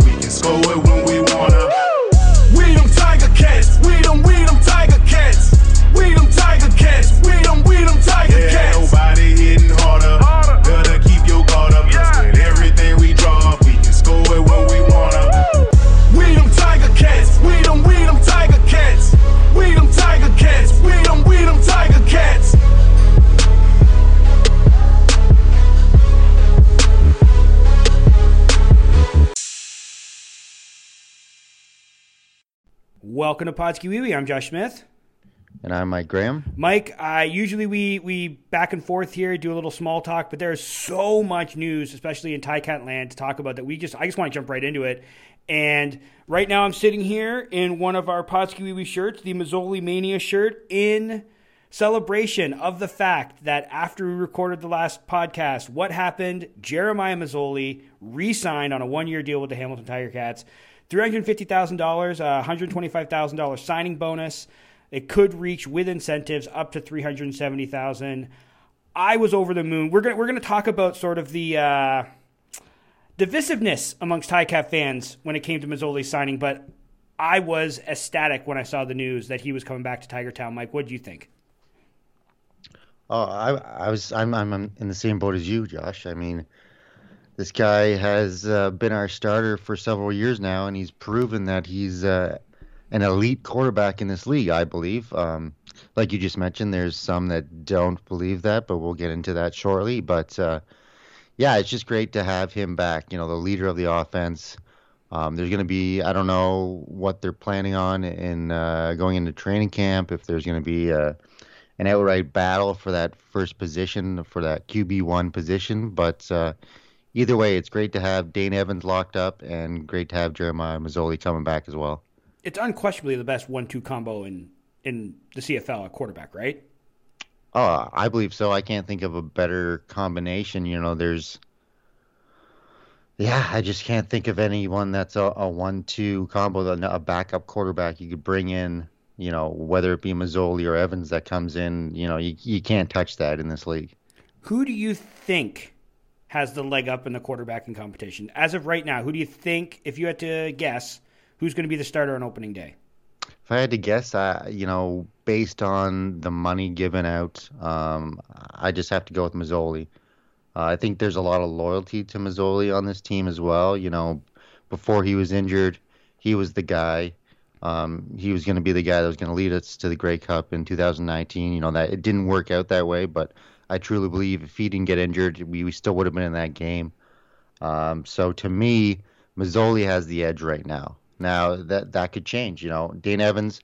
we can score it when we wanna. We them Tiger Cats, we them Tiger Cats. We them Tiger Cats, we them Tiger Cats. Yeah, nobody hitting harder, better keep your guard up, yeah. Cause with everything we draw, we can score it when we wanna. We them Tiger Cats, we them Tiger Cats. We them Tiger Cats, we them Tiger Cats. Welcome to Podski Wee. I'm Josh Smith. And I'm Mike Graham. Mike, usually we back and forth here, do a little small talk, but there's so much news, especially in Ticat land, to talk about that I just want to jump right into it. And right now I'm sitting here in one of our Podski Wee shirts, the Masoli Mania shirt, in celebration of the fact that after we recorded the last podcast, what happened? Jeremiah Masoli re-signed on a one-year deal with the Hamilton Tiger Cats. $350,000, $125,000 signing bonus. It could reach, with incentives, up to $370,000. I was over the moon. We're gonna talk about sort of the... divisiveness amongst Ticat fans when it came to Masoli's signing, but I was ecstatic when I saw the news that he was coming back to Tiger Town. Mike, what do you think? Oh, I'm in the same boat as you, Josh. I mean, this guy has been our starter for several years now, and he's proven that he's an elite quarterback in this league, I believe. Like you just mentioned, there's some that don't believe that, but we'll get into that shortly. But yeah, it's just great to have him back, you know, the leader of the offense. There's going to be, I don't know what they're planning on in going into training camp, if there's going to be an outright battle for that first position, for that QB1 position. But either way, it's great to have Dane Evans locked up and great to have Jeremiah Masoli coming back as well. It's unquestionably the best 1-2 combo in the CFL at quarterback, right? Oh, I believe so. I can't think of a better combination. You know, I just can't think of anyone that's a 1-2 combo, a backup quarterback you could bring in, you know, whether it be Masoli or Evans that comes in, you know, you can't touch that in this league. Who do you think has the leg up in the quarterbacking competition? As of right now, who do you think, if you had to guess, who's going to be the starter on opening day? If I had to guess, based on the money given out, I just have to go with Masoli. I think there's a lot of loyalty to Masoli on this team as well. You know, before he was injured, he was the guy. He was going to be the guy that was going to lead us to the Grey Cup in 2019. You know, that it didn't work out that way, but I truly believe if he didn't get injured, we still would have been in that game. So to me, Masoli has the edge right now. Now, that could change. You know, Dane Evans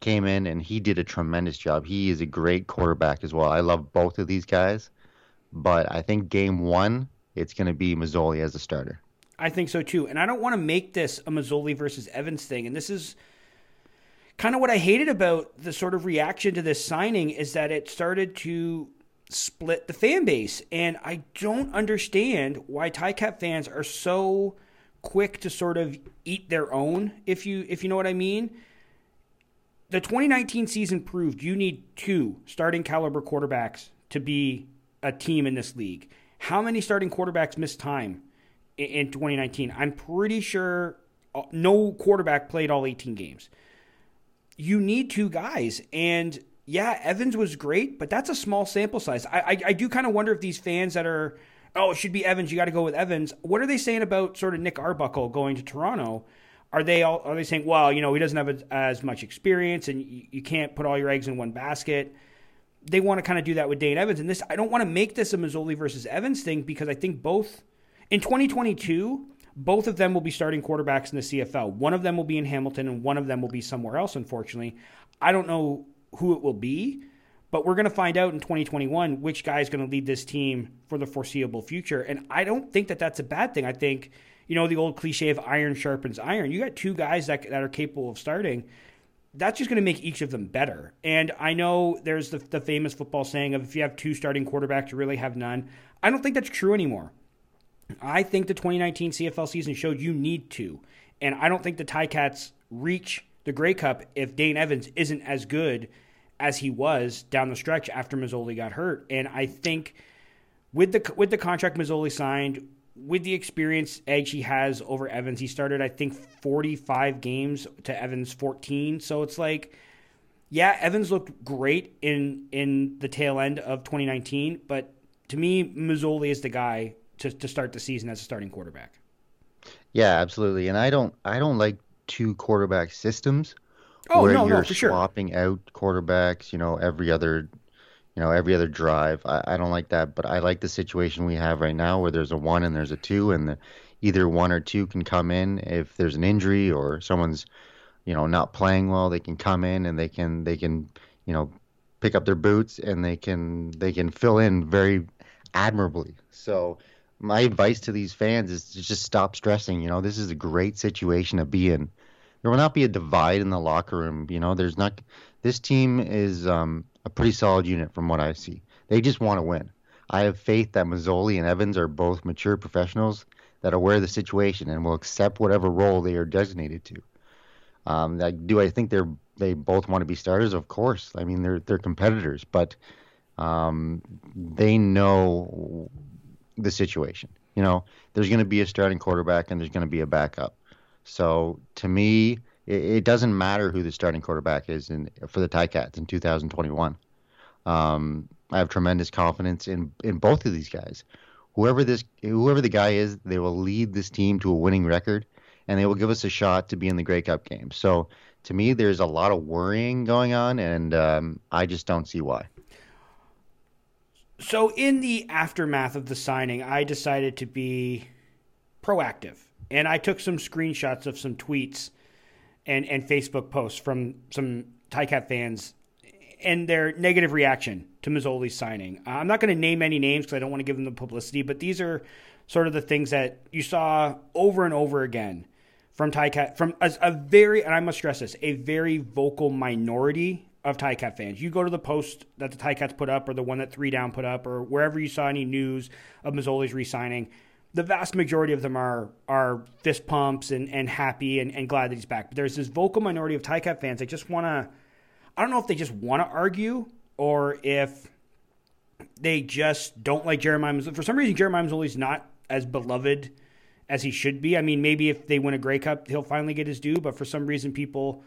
came in and he did a tremendous job. He is a great quarterback as well. I love both of these guys, but I think game one, it's going to be Masoli as a starter. I think so too. And I don't want to make this a Masoli versus Evans thing. And this is kind of what I hated about the sort of reaction to this signing, is that it started to split the fan base. And I don't understand why Ticat fans are so quick to sort of eat their own, if you know what I mean. The 2019 season proved you need two starting caliber quarterbacks to be a team in this league. How many starting quarterbacks missed time in 2019? I'm pretty sure no quarterback played all 18 games. You need two guys. And yeah, Evans was great, but that's a small sample size. I do kind of wonder if these fans that are, oh, it should be Evans, you got to go with Evans, what are they saying about sort of Nick Arbuckle going to Toronto? Are they saying, well, you know, he doesn't have as much experience and you can't put all your eggs in one basket? They want to kind of do that with Dane Evans. And this, I don't want to make this a Masoli versus Evans thing, because I think both, in 2022, both of them will be starting quarterbacks in the CFL. One of them will be in Hamilton and one of them will be somewhere else, unfortunately. I don't know who it will be, but we're going to find out in 2021 which guy is going to lead this team for the foreseeable future. And I don't think that that's a bad thing. I think, you know, the old cliche of iron sharpens iron. You got two guys that are capable of starting. that's just going to make each of them better. And I know there's the famous football saying of if you have two starting quarterbacks, you really have none. I don't think that's true anymore. I think the 2019 CFL season showed you need two. And I don't think the Ticats reach the Grey Cup if Dane Evans isn't as good as he was down the stretch after Masoli got hurt. And I think with the contract Masoli signed, with the experience edge he has over Evans, he started, I think, 45 games to Evans' 14. So it's like, yeah, Evans looked great in the tail end of 2019, but to me, Masoli is the guy to start the season as a starting quarterback. Yeah, absolutely. And I don't like two quarterback systems where you're swapping out quarterbacks, every other drive. I don't like that, but I like the situation we have right now where there's a one and there's a two, and either one or two can come in if there's an injury or someone's, not playing well. They can come in and they can pick up their boots and they can fill in very admirably. So my advice to these fans is to just stop stressing. This is a great situation to be in. There will not be a divide in the locker room. This team is a pretty solid unit from what I see. They just want to win. I have faith that Masoli and Evans are both mature professionals that are aware of the situation and will accept whatever role they are designated to. Do I think they both want to be starters? Of course. I mean, they're competitors, but they know the situation. There's going to be a starting quarterback and there's going to be a backup. So to me, it doesn't matter who the starting quarterback is for the Ticats in 2021. I have tremendous confidence in both of these guys. Whoever the guy is, they will lead this team to a winning record, and they will give us a shot to be in the Grey Cup game. So to me, there's a lot of worrying going on, and I just don't see why. So in the aftermath of the signing, I decided to be proactive. And I took some screenshots of some tweets and Facebook posts from some Ticat fans and their negative reaction to Masoli's signing. I'm not going to name any names because I don't want to give them the publicity, but these are sort of the things that you saw over and over again from Ticat, from a very, and I must stress this, a very vocal minority of Ticat fans. You go to the post that the Ticats put up or the one that Three Down put up or wherever you saw any news of Masoli's re-signing, the vast majority of them are fist pumps and happy and glad that he's back. But there's this vocal minority of Ticat fans that just want to – I don't know if they just want to argue or if they just don't like Jeremiah Masoli. For some reason, Jeremiah Masoli's not as beloved as he should be. I mean, maybe if they win a Grey Cup, he'll finally get his due. But for some reason, people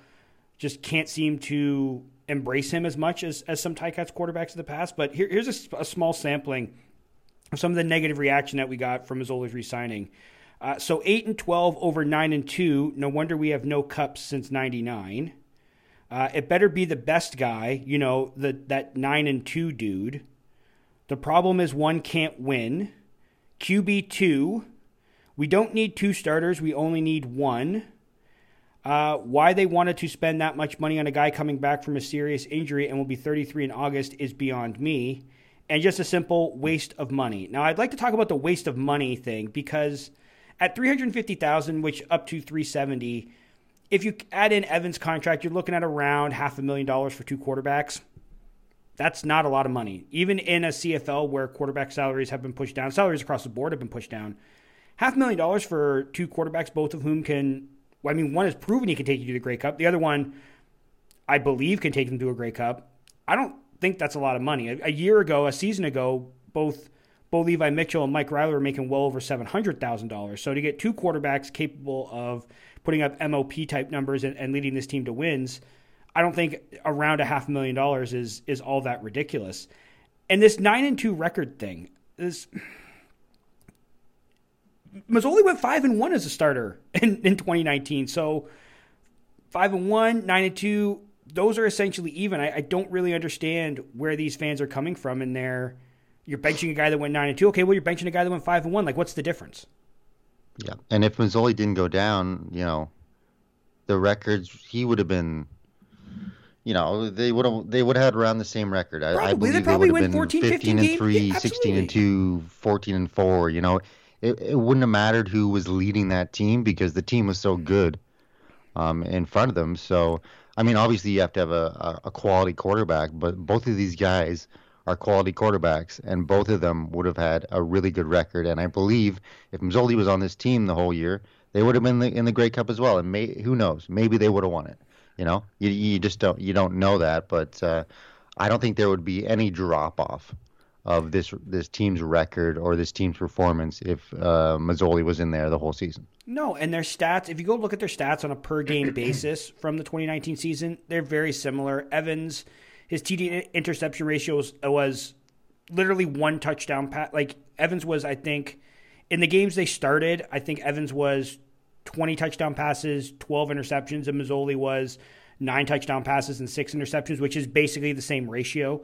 just can't seem to embrace him as much as some Ticats quarterbacks of the past. But here's a small sampling – some of the negative reaction that we got from Masoli's re-signing. So 8-12 over 9-2. No wonder we have no cups since 99. It better be the best guy, that 9-2 dude. The problem is one can't win. QB2. We don't need two starters. We only need one. Why they wanted to spend that much money on a guy coming back from a serious injury and will be 33 in August is beyond me. And just a simple waste of money. Now, I'd like to talk about the waste of money thing because at $350,000, which up to $370,000, if you add in Evans' contract, you're looking at around $500,000 for two quarterbacks. That's not a lot of money. Even in a CFL where quarterback salaries have been pushed down, salaries across the board have been pushed down, $500,000 for two quarterbacks, both of whom can, one has proven he can take you to the Grey Cup. The other one, I believe, can take them to a Grey Cup. I don't think that's a lot of money. A season ago, both Levi Mitchell and Mike Riley were making well over $700,000. So to get two quarterbacks capable of putting up MOP type numbers and leading this team to wins, I don't think around $500,000 is all that ridiculous. And this 9-2 record thing is Masoli went 5-1 as a starter in 2019. So 5-1, 9-2. Those are essentially even. I don't really understand where these fans are coming from in there. You're benching a guy that went 9-2. Okay, well, you're benching a guy that went 5-1. Like, what's the difference? Yeah, and if Masoli didn't go down, the records, he would have been, they would have had around the same record. I believe they would have been 14-15 and 3, yeah, 16-2, 14-4. It wouldn't have mattered who was leading that team because the team was so good in front of them. So I mean, obviously you have to have a quality quarterback, but both of these guys are quality quarterbacks, and both of them would have had a really good record. And I believe if Masoli was on this team the whole year, they would have been in the Grey Cup as well. And who knows? Maybe they would have won it. You know, you just don't know that. But I don't think there would be any drop off of this team's record or this team's performance if Masoli was in there the whole season. No, and their stats, if you go look at their stats on a per-game basis from the 2019 season, they're very similar. Evans, his TD interception ratio was literally one touchdown pass. Like, Evans was, I think, in the games they started, I think Evans was 20 touchdown passes, 12 interceptions, and Masoli was 9 touchdown passes and 6 interceptions, which is basically the same ratio.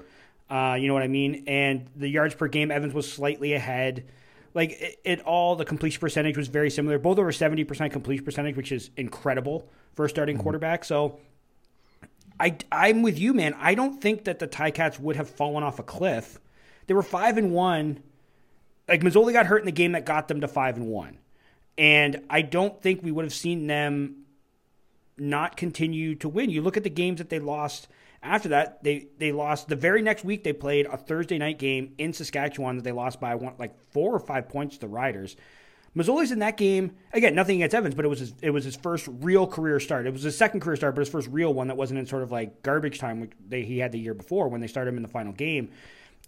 You know what I mean? And the yards per game, Evans was slightly ahead. Like, the completion percentage was very similar. Both over 70% completion percentage, which is incredible for a starting quarterback. So I'm with you, man. I don't think that the Ticats would have fallen off a cliff. They were 5-1. Like, Masoli got hurt in the game that got them to 5-1. And I don't think we would have seen them not continue to win. You look at the games that they lost after that. They lost the very next week. They played a Thursday night game in Saskatchewan that they lost by 4 or 5 points to the Riders. Masoli's in that game. Again, nothing against Evans, but it was his first real career start. It was his second career start, but his first real one that wasn't in sort of like garbage time, which he had the year before when they started him in the final game.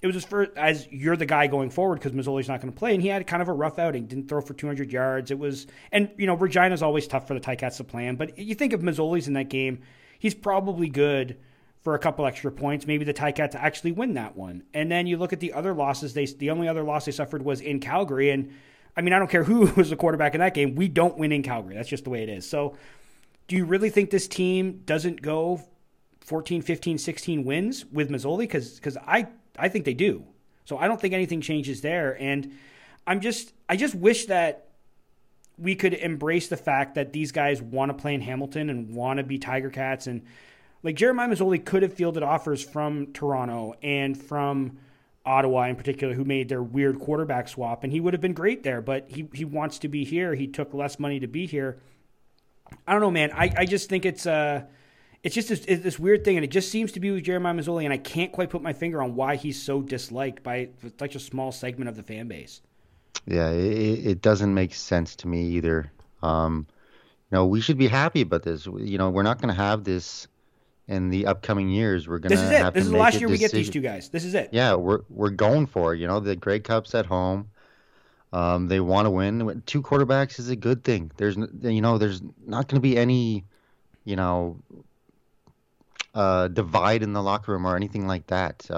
It was his first as you're the guy going forward because Masoli's not going to play, and he had kind of a rough outing. Didn't throw for 200 yards. It was, and you know, Regina's always tough for the Ticats to play in, but you think if Masoli's in that game, he's probably good for a couple extra points. Maybe the Ticats actually win that one. And then you look at the other losses. The only other loss they suffered was in Calgary, and I mean, I don't care who was the quarterback in that game. We don't win in Calgary. That's just the way it is. So do you really think this team doesn't go 14, 15, 16 wins with Masoli? Because I think they do. So I don't think anything changes there. And I just wish that we could embrace the fact that these guys want to play in Hamilton and want to be Tiger Cats. And like Jeremiah Masoli could have fielded offers from Toronto and from Ottawa in particular, who made their weird quarterback swap, and he would have been great there, but he wants to be here. He took less money to be here. I don't know, man. I just think it's this weird thing, and it just seems to be with Jeremiah Masoli, and I can't quite put my finger on why he's so disliked by such a small segment of the fan base. Yeah, it doesn't make sense to me either. You know, we should be happy about this. You know, we're not going to have this in the upcoming years. We're gonna have to make a decision. This is the last year we get these two guys. This is it. Yeah, we're going for it. You know, the Grey Cup's at home. They want to win. 2 quarterbacks is a good thing. There's not going to be any, divide in the locker room or anything like that.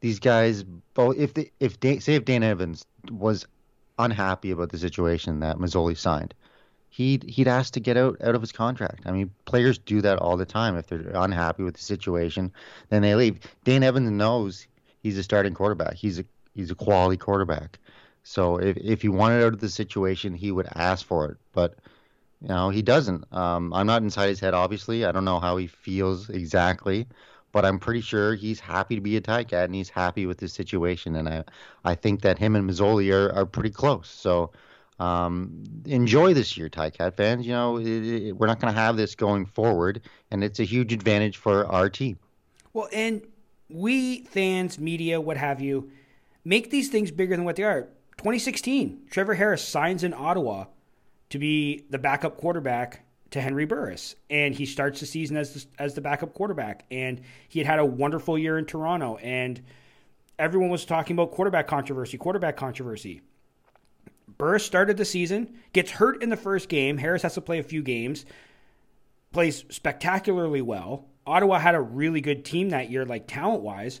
These guys, if Dane Evans was unhappy about the situation that Masoli signed, He'd ask to get out of his contract. I mean, players do that all the time. If they're unhappy with the situation, then they leave. Dane Evans knows he's a starting quarterback. He's a quality quarterback. So if he wanted out of the situation, he would ask for it. But you know, he doesn't. I'm not inside his head, obviously. I don't know how he feels exactly, but I'm pretty sure he's happy to be a Ticat and he's happy with his situation. And I think that him and Masoli are pretty close. So. Enjoy this year, Ticat fans. You know, we're not going to have this going forward, and it's a huge advantage for our team. Well, and we, fans, media, what have you, make these things bigger than what they are. 2016, Trevor Harris signs in Ottawa to be the backup quarterback to Henry Burris, and he starts the season as the backup quarterback, and he had a wonderful year in Toronto, and everyone was talking about quarterback controversy. Burris started the season, gets hurt in the first game. Harris has to play a few games, plays spectacularly well. Ottawa had a really good team that year, like talent-wise.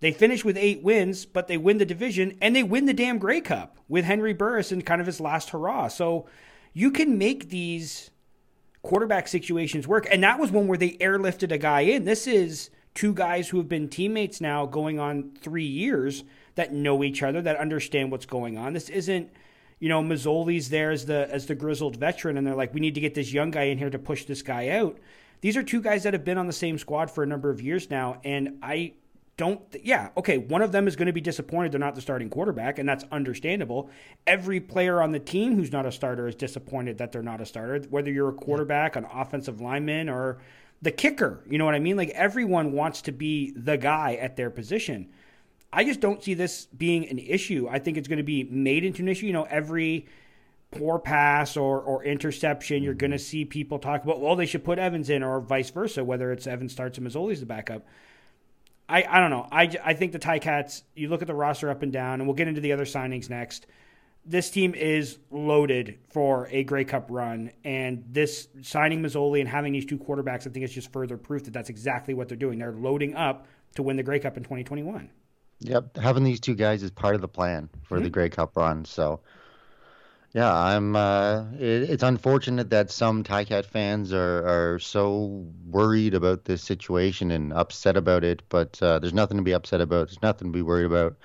They finish with 8 wins, but they win the division, and they win the damn Grey Cup with Henry Burris in kind of his last hurrah. So you can make these quarterback situations work, and that was one where they airlifted a guy in. This is 2 guys who have been teammates now going on 3 years that know each other, that understand what's going on. This isn't... You know, Masoli's there as the grizzled veteran, and they're like, we need to get this young guy in here to push this guy out. These are 2 guys that have been on the same squad for a number of years now, and one of them is going to be disappointed they're not the starting quarterback, and that's understandable. Every player on the team who's not a starter is disappointed that they're not a starter, whether you're a quarterback, an offensive lineman, or the kicker. You know what I mean? Like, everyone wants to be the guy at their position. I just don't see this being an issue. I think it's going to be made into an issue. You know, every poor pass or interception, you're going to see people talk about, well, they should put Evans in, or vice versa, whether it's Evans starts and Masoli's the backup. I don't know. I think the Ticats, you look at the roster up and down, and we'll get into the other signings next. This team is loaded for a Grey Cup run, and this signing Masoli and having these two quarterbacks, I think it's just further proof that that's exactly what they're doing. They're loading up to win the Grey Cup in 2021. Yep, having these two guys is part of the plan for the Grey Cup run. So, yeah, it's unfortunate that some Ticat fans are so worried about this situation and upset about it, but there's nothing to be upset about. There's nothing to be worried about.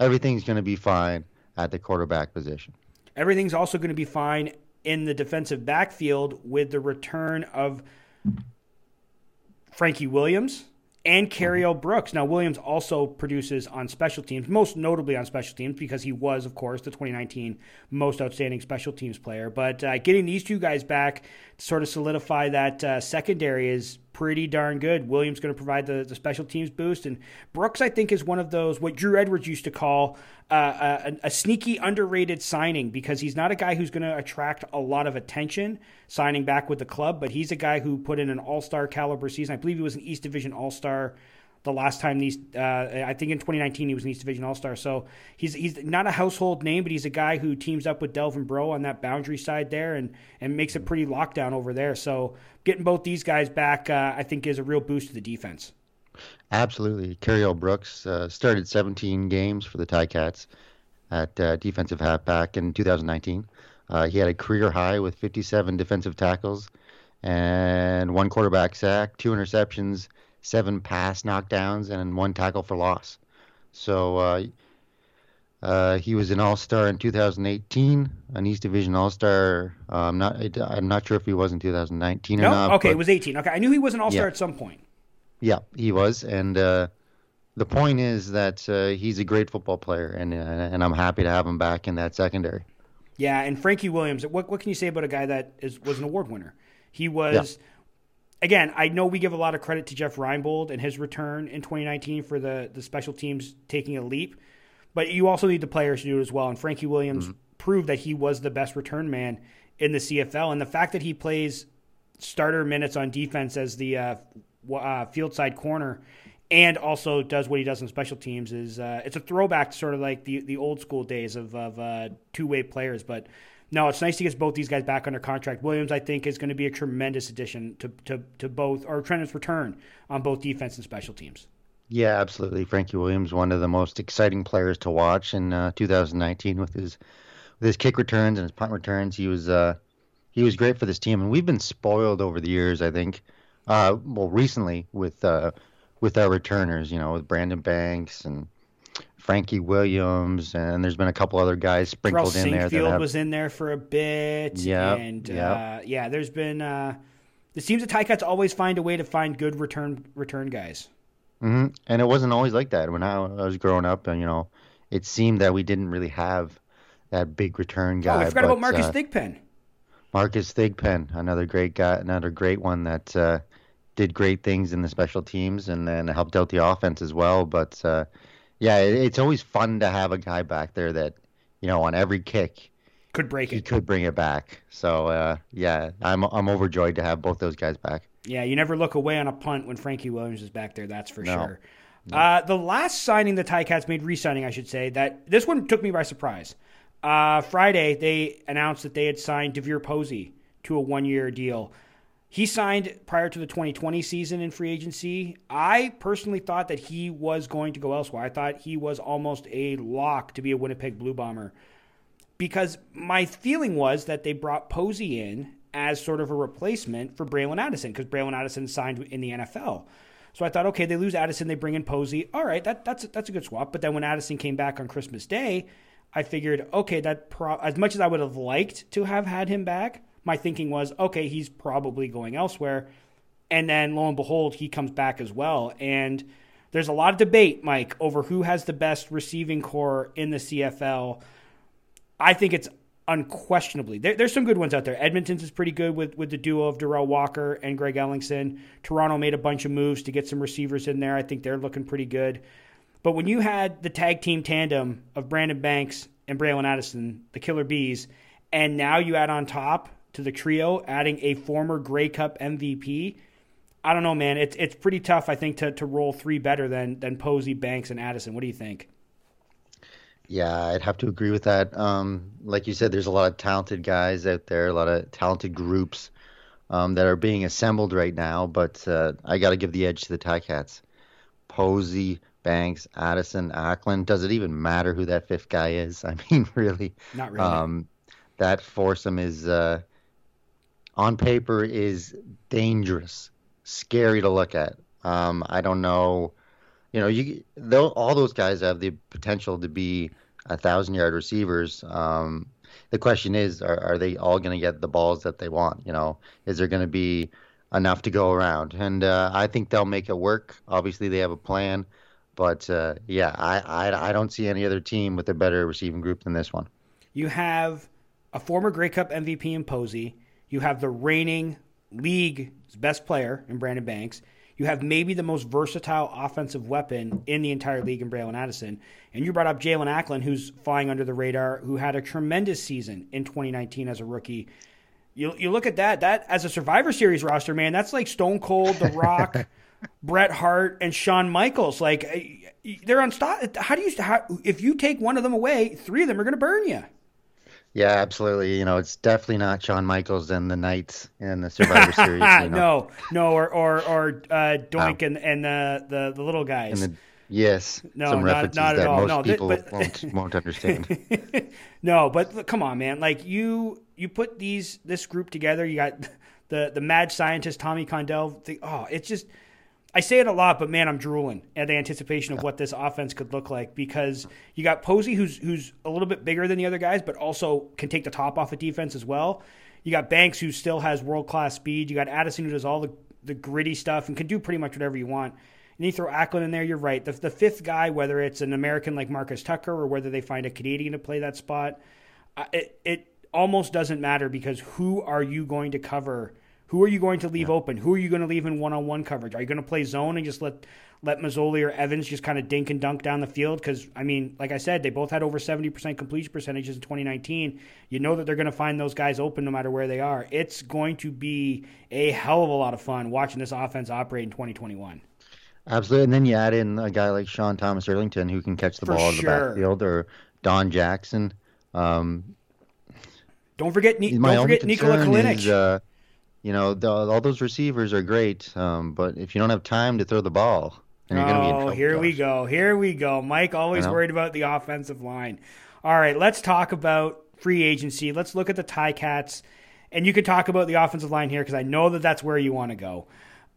Everything's going to be fine at the quarterback position. Everything's also going to be fine in the defensive backfield with the return of Frankie Williams and Carriel Brooks. Now, Williams also produces on special teams, most notably on special teams, because he was, of course, the 2019 most outstanding special teams player. But getting these two guys back to sort of solidify that secondary is pretty darn good. Williams going to provide the special teams boost. And Brooks, I think, is one of those, what Drew Edwards used to call a sneaky, underrated signing, because he's not a guy who's going to attract a lot of attention signing back with the club, but he's a guy who put in an all-star caliber season. I believe he was an East Division all-star the last time I think in 2019 he was an East Division all-star. So he's not a household name, but he's a guy who teams up with Delvin Breaux on that boundary side there and makes a pretty lockdown over there. So getting both these guys back, I think, is a real boost to the defense. Absolutely. Carriel Brooks started 17 games for the Ticats at defensive halfback in 2019. He had a career high with 57 defensive tackles and one quarterback sack, two interceptions, 7 pass knockdowns, and 1 tackle for loss. So he was an all-star in 2018, an East Division all-star. I'm not sure if he was in 2019 or not. Okay, it was 18. Okay, I knew he was an all-star at some point. Yeah, he was. And the point is that he's a great football player, and I'm happy to have him back in that secondary. Yeah, and Frankie Williams, what can you say about a guy that was an award winner? He was... Yeah. Again, I know we give a lot of credit to Jeff Reinbold and his return in 2019 for the special teams taking a leap, but you also need the players to do it as well. And Frankie Williams proved that he was the best return man in the CFL. And the fact that he plays starter minutes on defense as the field side corner and also does what he does on special teams is it's a throwback to sort of like the old school days of two-way players, but... No, it's nice to get both these guys back under contract. Williams, I think, is going to be a tremendous addition to both, or tremendous return on both defense and special teams. Yeah, absolutely. Frankie Williams, one of the most exciting players to watch in 2019 with his kick returns and his punt returns. He was great for this team, and we've been spoiled over the years, I think. Recently with our returners, with Brandon Banks and Frankie Williams, and there's been a couple other guys sprinkled in there. Sinkfield was in there for a bit. Yeah. And there's been it seems the Ticats always find a way to find good return guys. Mm-hmm. And it wasn't always like that. When I was growing up, and it seemed that we didn't really have that big return guy. Oh, I forgot about Marcus Thigpen. Marcus Thigpen, another great guy, another great one that did great things in the special teams and then helped out the offense as well. But yeah, it's always fun to have a guy back there that, on every kick could break it. He could bring it back. So I'm overjoyed to have both those guys back. Yeah, you never look away on a punt when Frankie Williams is back there. That's for sure. No. The last signing the Ticats made, re-signing, I should say, that this one took me by surprise. Friday, they announced that they had signed DeVere Posey to a 1-year deal. He signed prior to the 2020 season in free agency. I personally thought that he was going to go elsewhere. I thought he was almost a lock to be a Winnipeg Blue Bomber, because my feeling was that they brought Posey in as sort of a replacement for Bralon Addison, because Bralon Addison signed in the NFL. So I thought, okay, they lose Addison, they bring in Posey. All right, that's a good swap. But then when Addison came back on Christmas Day, I figured, okay, as much as I would have liked to have had him back, my thinking was, okay, he's probably going elsewhere. And then, lo and behold, he comes back as well. And there's a lot of debate, Mike, over who has the best receiving core in the CFL. I think it's unquestionably. There's some good ones out there. Edmonton's is pretty good with the duo of Darrell Walker and Greg Ellingson. Toronto made a bunch of moves to get some receivers in there. I think they're looking pretty good. But when you had the tag team tandem of Brandon Banks and Bralon Addison, the Killer Bees, and now you add on top to the trio, adding a former Grey Cup MVP, I don't know, man. It's pretty tough, I think, to roll three better than Posey, Banks, and Addison. What do you think? Yeah, I'd have to agree with that. Like you said, there's a lot of talented guys out there, a lot of talented groups that are being assembled right now, but I got to give the edge to the Ticats. Posey, Banks, Addison, Acklin. Does it even matter who that fifth guy is? I mean, really. Not really. That foursome is, on paper, is dangerous, scary to look at. I don't know. You know, all those guys have the potential to be 1,000-yard receivers. The question is, are they all going to get the balls that they want? You know, is there going to be enough to go around? And I think they'll make it work. Obviously, they have a plan. But, yeah, I don't see any other team with a better receiving group than this one. You have a former Grey Cup MVP in Posey. You have the reigning league's best player in Brandon Banks. You have maybe the most versatile offensive weapon in the entire league in Bralon Addison. And you brought up Jalen Acklin, who's flying under the radar, who had a tremendous season in 2019 as a rookie. You look at that as a Survivor Series roster, man, that's like Stone Cold, The Rock, Bret Hart, and Shawn Michaels. Like, they're unstoppable. If you take one of them away, three of them are going to burn you. Yeah, absolutely. You know, it's definitely not Shawn Michaels and the Knights and the Survivor Series. You know? No, or Doink and the little guys. Some references not at all. Most people won't understand. No, but come on, man. Like you put this group together. You got the mad scientist Tommy Condell. It's just, I say it a lot, but man, I'm drooling at the anticipation of what this offense could look like, because you got Posey, who's a little bit bigger than the other guys, but also can take the top off of defense as well. You got Banks, who still has world-class speed. You got Addison, who does all the gritty stuff and can do pretty much whatever you want. And you throw Acklin in there, you're right. The fifth guy, whether it's an American like Marcus Tucker or whether they find a Canadian to play that spot, it almost doesn't matter, because who are you going to cover? Who are you going to leave open? Who are you going to leave in one-on-one coverage? Are you going to play zone and just let Masoli or Evans just kind of dink and dunk down the field? Because, I mean, like I said, they both had over 70% completion percentages in 2019. You know that they're going to find those guys open no matter where they are. It's going to be a hell of a lot of fun watching this offense operate in 2021. Absolutely. And then you add in a guy like Sean Thomas Erlington, who can catch the ball out of the backfield, or Don Jackson. Don't forget Nikola Kalinic. You know, all those receivers are great, but if you don't have time to throw the ball, then you're going to be in trouble. Here we go. Mike, always worried about the offensive line. All right, let's talk about free agency. Let's look at the Ticats, and you can talk about the offensive line here, because I know that's where you want to go.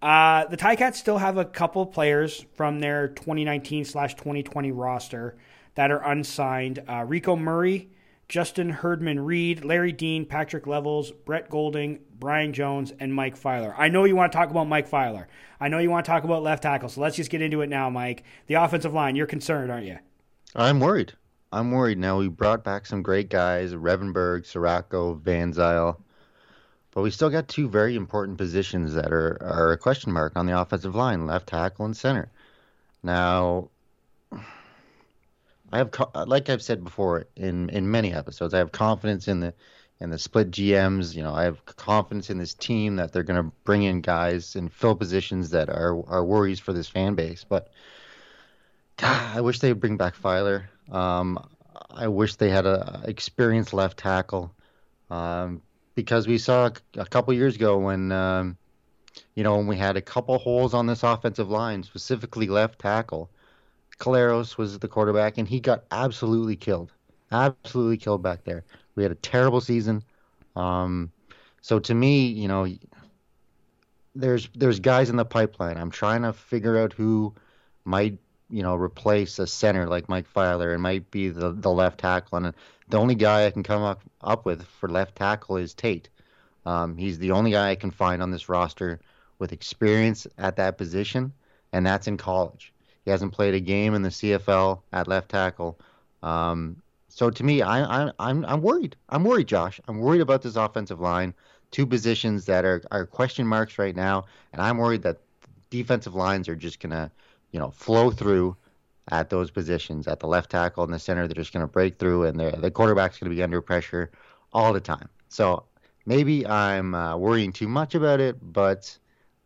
The Ticats still have a couple of players from their 2019/2020 roster that are unsigned. Rico Murray, Justin Herdman-Reed, Larry Dean, Patrick Levels, Brett Golding, Brian Jones, and Mike Filer. I know you want to talk about Mike Filer. I know you want to talk about left tackle, so let's just get into it now, Mike. The offensive line, you're concerned, aren't you? I'm worried. Now, we brought back some great guys, Revenberg, Sirocco, Van Zyl, but we still got two very important positions that are a question mark on the offensive line, left tackle and center. Now, like I've said before in many episodes, I have confidence in the split GMs. You know, I have confidence in this team that they're going to bring in guys and fill positions that are worries for this fan base. But I wish they would bring back Filer. I wish they had a experienced left tackle, because we saw a couple years ago when we had a couple holes on this offensive line, specifically left tackle. Caleros was the quarterback, and he got absolutely killed back there. We had a terrible season. So to me, you know, there's guys in the pipeline. I'm trying to figure out who might, you know, replace a center like Mike Filer and might be the left tackle. And the only guy I can come up with for left tackle is Tate. He's the only guy I can find on this roster with experience at that position, and that's in college. He hasn't played a game in the CFL at left tackle. So to me, I'm worried. I'm worried, Josh. I'm worried about this offensive line, two positions that are question marks right now, and I'm worried that defensive lines are just gonna, flow through at those positions, at the left tackle and the center. They're just gonna break through, and the quarterback's gonna be under pressure all the time. So maybe I'm worrying too much about it, but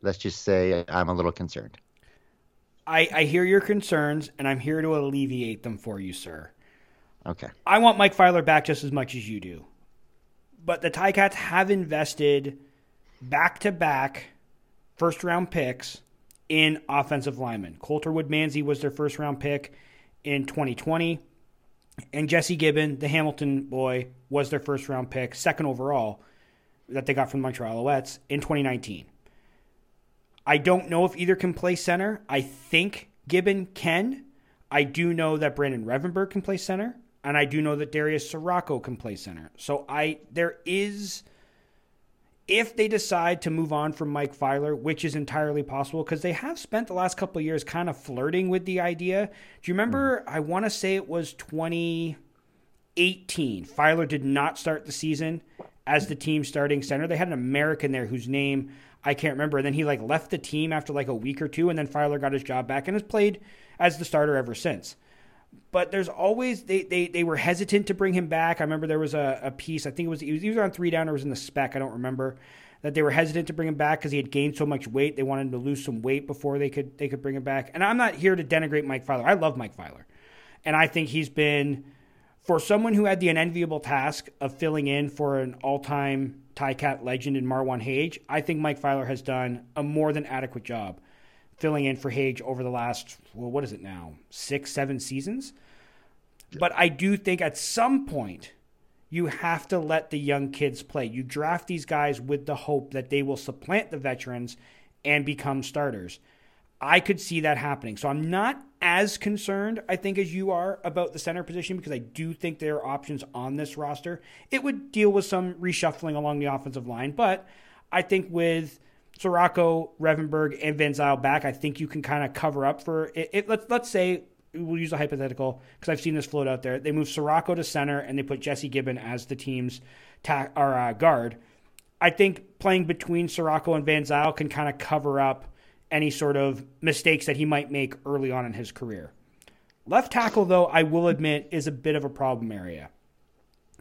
let's just say I'm a little concerned. I hear your concerns, and I'm here to alleviate them for you, sir. Okay. I want Mike Filer back just as much as you do. But the Ticats have invested back-to-back first-round picks in offensive linemen. Colter Wood-Manzi was their first-round pick in 2020, and Jesse Gibbon, the Hamilton boy, was their first-round pick, second overall, that they got from the Montreal Alouettes in 2019. I don't know if either can play center. I think Gibbon can. I do know that Brandon Revenberg can play center, and I do know that Darius Sirocco can play center. So if they decide to move on from Mike Filer, which is entirely possible, because they have spent the last couple of years kind of flirting with the idea. Do you remember, I want to say it was 2018, Filer did not start the season as the team starting center. They had an American there whose name I can't remember. And then he left the team after a week or two, and then Filer got his job back and has played as the starter ever since. But there's always they were hesitant to bring him back. I remember there was a piece, I think it was either on Three Down or it was in the Spec, I don't remember, that they were hesitant to bring him back because he had gained so much weight. They wanted him to lose some weight before they could bring him back. And I'm not here to denigrate Mike Filer. I love Mike Filer. And I think he's been, for someone who had the unenviable task of filling in for an all-time Ticat legend in Marwan Hage, I think Mike Filer has done a more than adequate job filling in for Hage over the last, what is it now, 6-7 seasons? Yeah. But I do think at some point you have to let the young kids play. You draft these guys with the hope that they will supplant the veterans and become starters. I could see that happening. So I'm not as concerned, I think, as you are about the center position, because I do think there are options on this roster. It would deal with some reshuffling along the offensive line, but I think with Sirocco, Revenberg, and Van Zyl back, I think you can kind of cover up for it. Let's say, we'll use a hypothetical, because I've seen this float out there. They move Sirocco to center, and they put Jesse Gibbon as the team's guard. I think playing between Sirocco and Van Zyl can kind of cover up any sort of mistakes that he might make early on in his career. Left tackle, though, I will admit, is a bit of a problem area.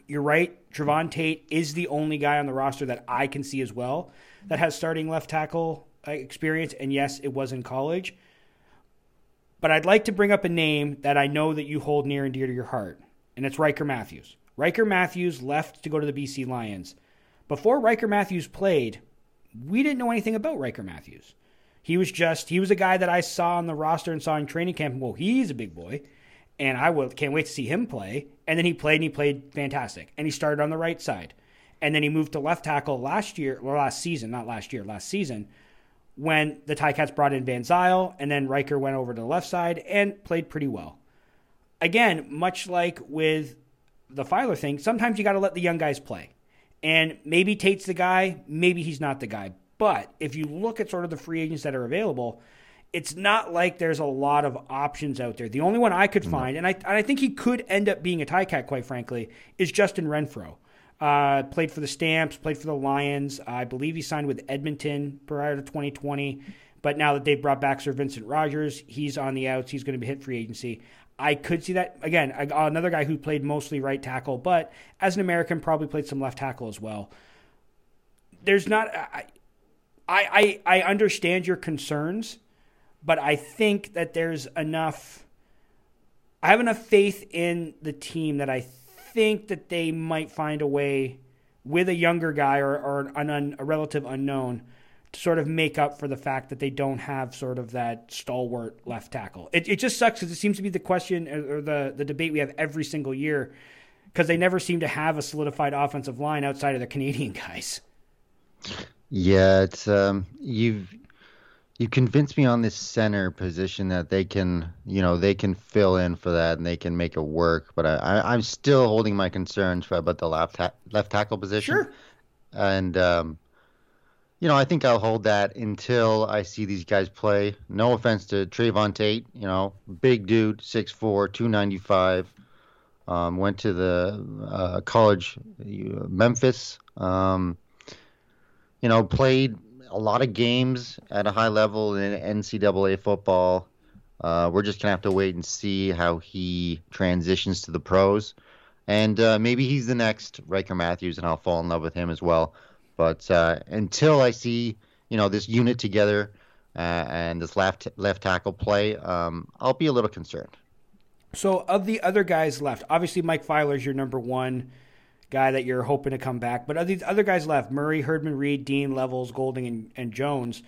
You're right, Trevoy Tate is the only guy on the roster that I can see as well that has starting left tackle experience, and yes, it was in college. But I'd like to bring up a name that I know that you hold near and dear to your heart, and it's Riker Matthews. Riker Matthews left to go to the BC Lions. Before Riker Matthews played, we didn't know anything about Riker Matthews. He was a guy that I saw on the roster and saw in training camp. Well, he's a big boy, and can't wait to see him play. And then he played fantastic. And he started on the right side. And then he moved to left tackle last season, when the Ticats brought in Van Zyl, and then Riker went over to the left side and played pretty well. Again, much like with the Filer thing, sometimes you got to let the young guys play. And maybe Tate's the guy, maybe he's not the guy. But if you look at sort of the free agents that are available, it's not like there's a lot of options out there. The only one I could find, and I think he could end up being a Ticat, quite frankly, is Justin Renfroe. Played for the Stamps, played for the Lions. I believe he signed with Edmonton prior to 2020. But now that they've brought back Sir Vincent Rogers, he's on the outs. He's going to be hit free agency. I could see that. Again, another guy who played mostly right tackle, but as an American, probably played some left tackle as well. There's not... I understand your concerns, but I think that there's enough. I have enough faith in the team that I think that they might find a way with a younger guy or a relative unknown to sort of make up for the fact that they don't have sort of that stalwart left tackle. It just sucks because it seems to be the question or the debate we have every single year, because they never seem to have a solidified offensive line outside of the Canadian guys. Yeah, it's you've convinced me on this center position that they can fill in for that and they can make it work. But I'm still holding my concerns about the left tackle position. Sure. And I think I'll hold that until I see these guys play. No offense to Trevoy Tate, big dude, 6'4", 295. Went to the college, Memphis. You know, played a lot of games at a high level in NCAA football. We're just going to have to wait and see how he transitions to the pros. And maybe he's the next Riker Matthews, and I'll fall in love with him as well. But until I see, you know, this unit together and this left tackle play, I'll be a little concerned. So of the other guys left, obviously Mike Filer's your number one guy that you're hoping to come back. But of these other guys left, Murray, Herdman, Reed, Dean, Levels, Golding, and Jones,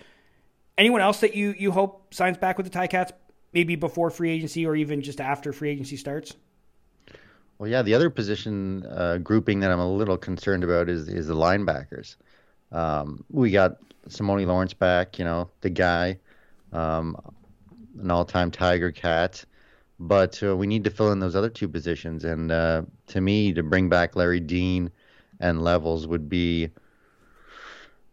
anyone else that you hope signs back with the Ticats maybe before free agency or even just after free agency starts? Well, yeah, the other position grouping that I'm a little concerned about is the linebackers. We got Simone Lawrence back, you know, the guy, an all-time Tiger Cat. But we need to fill in those other two positions. And to me, to bring back Larry Dean and Levels would be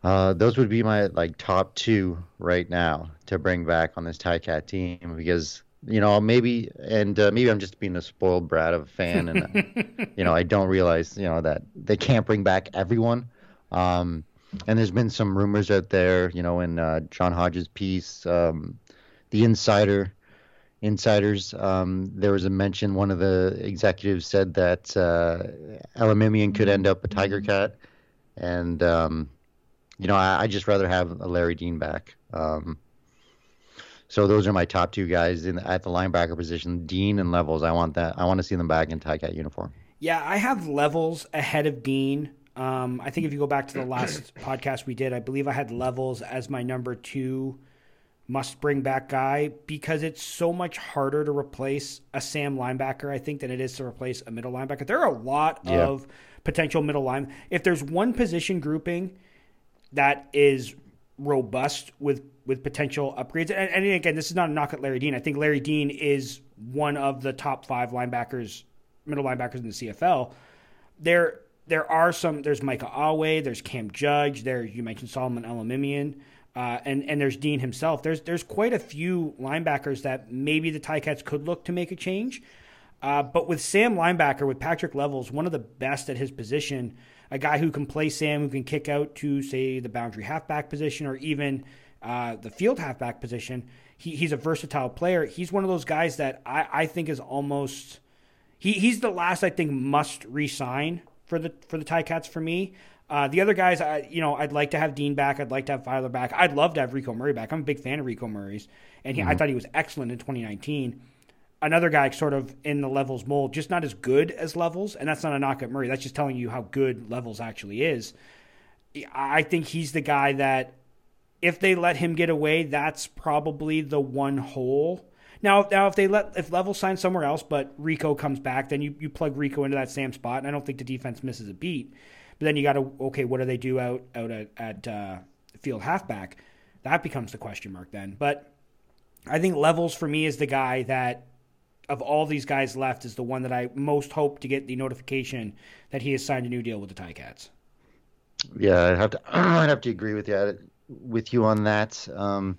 those would be my top two right now to bring back on this Ticat team because, you know, maybe I'm just being a spoiled brat of a fan and, you know, I don't realize, you know, that they can't bring back everyone. And there's been some rumors out there, you know, in John Hodges' piece, the Insiders, there was a mention, one of the executives said that Elimimian could end up a Tiger Cat. And, you know, I'd just rather have a Larry Dean back. So those are my top two guys at the linebacker position, Dean and Levels. I want to see them back in Ticat uniform. Yeah, I have Levels ahead of Dean. I think if you go back to the last podcast we did, I believe I had Levels as my number two must bring back guy because it's so much harder to replace a Sam linebacker, I think, than it is to replace a middle linebacker. There are a lot of potential middle line. If there's one position grouping that is robust with potential upgrades, and again, this is not a knock at Larry Dean. I think Larry Dean is one of the top five linebackers, middle linebackers in the CFL. There are some. There's Micah Awe. There's Cam Judge. You mentioned Solomon Elimimian. And there's Dean himself. There's quite a few linebackers that maybe the Ticats could look to make a change. But with Sam linebacker, with Patrick Levels, one of the best at his position, a guy who can play Sam, who can kick out to, say, the boundary halfback position or even the field halfback position, he's a versatile player. He's one of those guys that I think is almost – he's the last, I think, must re-sign for the Ticats for me. The other guys, I'd like to have Dean back. I'd like to have Filer back. I'd love to have Rico Murray back. I'm a big fan of Rico Murray's, and I thought he was excellent in 2019. Another guy sort of in the Levels mold, just not as good as Levels, and that's not a knock at Murray. That's just telling you how good Levels actually is. I think he's the guy that if they let him get away, that's probably the one hole. Now, if Levels signs somewhere else but Rico comes back, then you plug Rico into that Sam spot, and I don't think the defense misses a beat. But then you got to, okay, what do they do out at field halfback? That becomes the question mark then. But I think Levels for me is the guy that, of all these guys left, is the one that I most hope to get the notification that he has signed a new deal with the Ticats. Yeah, I'd have to agree with you on that. You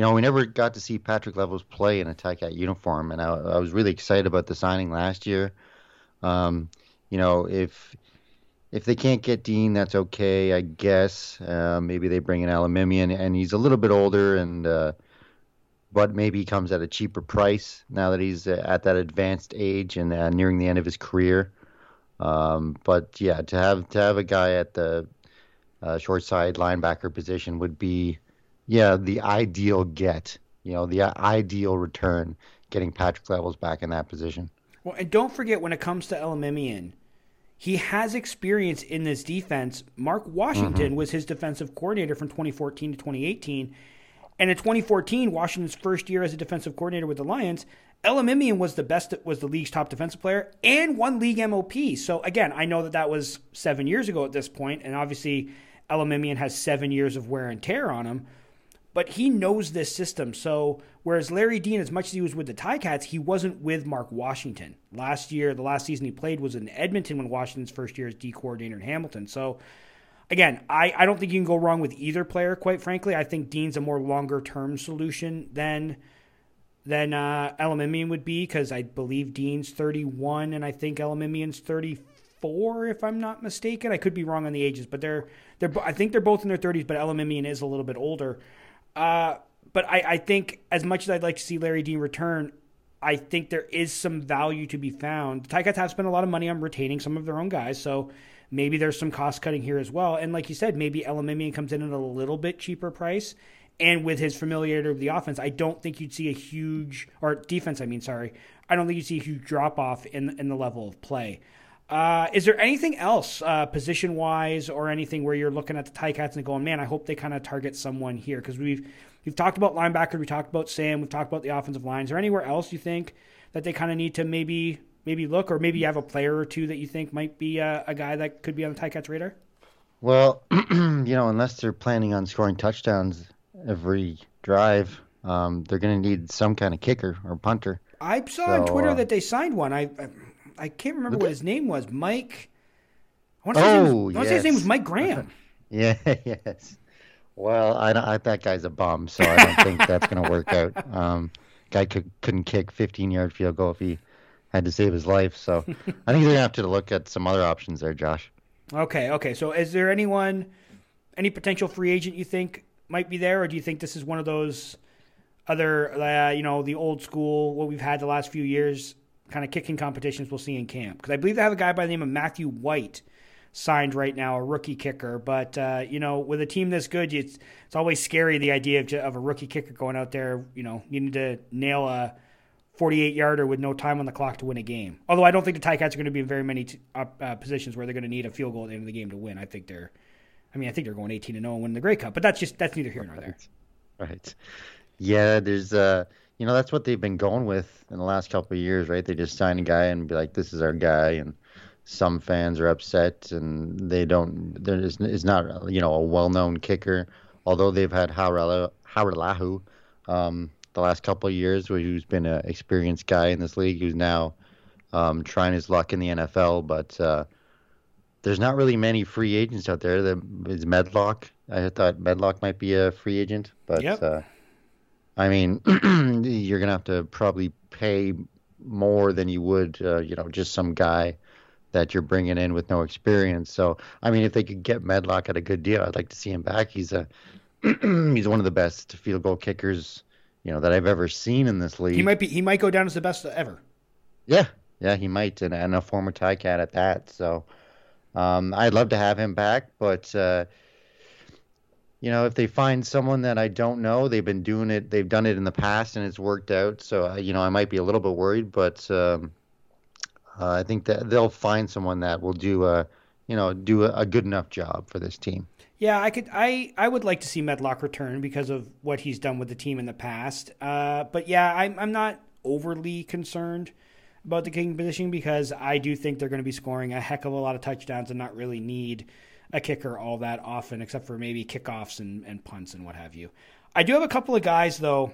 know, we never got to see Patrick Levels play in a Ticat uniform, and I was really excited about the signing last year. You know, If they can't get Dean, that's okay, I guess. Maybe they bring in Elimimian, and he's a little bit older, and but maybe he comes at a cheaper price now that he's at that advanced age and nearing the end of his career. But yeah, to have a guy at the short side linebacker position would be, the ideal get. You know, the ideal return, getting Patrick Levels back in that position. Well, and don't forget when it comes to Elimimian, he has experience in this defense. Mark Washington was his defensive coordinator from 2014 to 2018. And in 2014, Washington's first year as a defensive coordinator with the Lions, Elimimian was the league's top defensive player and won league MOP. So again, I know that was 7 years ago at this point, and obviously Elimimian has 7 years of wear and tear on him, but he knows this system. So whereas Larry Dean, as much as he was with the Ticats, he wasn't with Mark Washington. Last year, the last season he played was in Edmonton when Washington's first year as D coordinator in Hamilton. So again, I don't think you can go wrong with either player, quite frankly. I think Dean's a more longer-term solution than than Elimimian would be, because I believe Dean's 31 and I think Elimimian's 34, if I'm not mistaken. I could be wrong on the ages, but they're I think they're both in their 30s, but Elimimian is a little bit older. But I think as much as I'd like to see Larry Dean return, I think there is some value to be found. The Ticats have spent a lot of money on retaining some of their own guys, so maybe there's some cost cutting here as well. And like you said, maybe Elimimian comes in at a little bit cheaper price. And with his familiarity with the offense, I don't think you'd see a huge – or defense, I mean, sorry. I don't think you'd see a huge drop-off in the level of play. Is there anything else position-wise or anything where you're looking at the Ticats and going, man, I hope they kind of target someone here? Because we've talked about linebacker, we talked about Sam, we've talked about the offensive line. Is there anywhere else you think that they kind of need to maybe look, or maybe you have a player or two that you think might be a guy that could be on the Ticats' radar? Well, unless they're planning on scoring touchdowns every drive, they're going to need some kind of kicker or punter. I saw on Twitter that they signed one. I can't remember what his name was. Mike. I want to say his name was Mike Graham. Yes. Well, that guy's a bum, so I don't think that's going to work out. Guy couldn't kick 15-yard field goal if he had to save his life. So I think they're going to have to look at some other options there, Josh. Okay. So is there anyone, any potential free agent you think might be there, or do you think this is one of those other, the old school, what we've had the last few years, kind of kicking competitions we'll see in camp? Because I believe they have a guy by the name of Matthew White signed right now, a rookie kicker. But, with a team this good, it's always scary, the idea of a rookie kicker going out there, needing to nail a 48-yarder with no time on the clock to win a game. Although I don't think the Ticats are going to be in very many positions where they're going to need a field goal at the end of the game to win. I think they're going 18-0 and winning the Grey Cup, but that's neither here nor there. Right. Yeah, there's that's what they've been going with in the last couple of years, right? They just sign a guy and be like, this is our guy, and some fans are upset, and it's not, a well-known kicker, although they've had Haralahu the last couple of years, who's been an experienced guy in this league, who's now trying his luck in the NFL, but there's not really many free agents out there. There is Medlock. I thought Medlock might be a free agent, but you're gonna have to probably pay more than you would, just some guy that you're bringing in with no experience. So, if they could get Medlock at a good deal, I'd like to see him back. He's one of the best field goal kickers, that I've ever seen in this league. He might go down as the best ever. Yeah, he might, and a former Ticat at that. So. I'd love to have him back, but, if they find someone that I don't know, they've done it in the past and it's worked out. So, I might be a little bit worried, but, I think that they'll find someone that will do a good enough job for this team. Yeah, I would like to see Medlock return because of what he's done with the team in the past. But yeah, I'm not overly concerned about the kicking position, because I do think they're going to be scoring a heck of a lot of touchdowns and not really need a kicker all that often, except for maybe kickoffs and punts and what have you. I do have a couple of guys, though,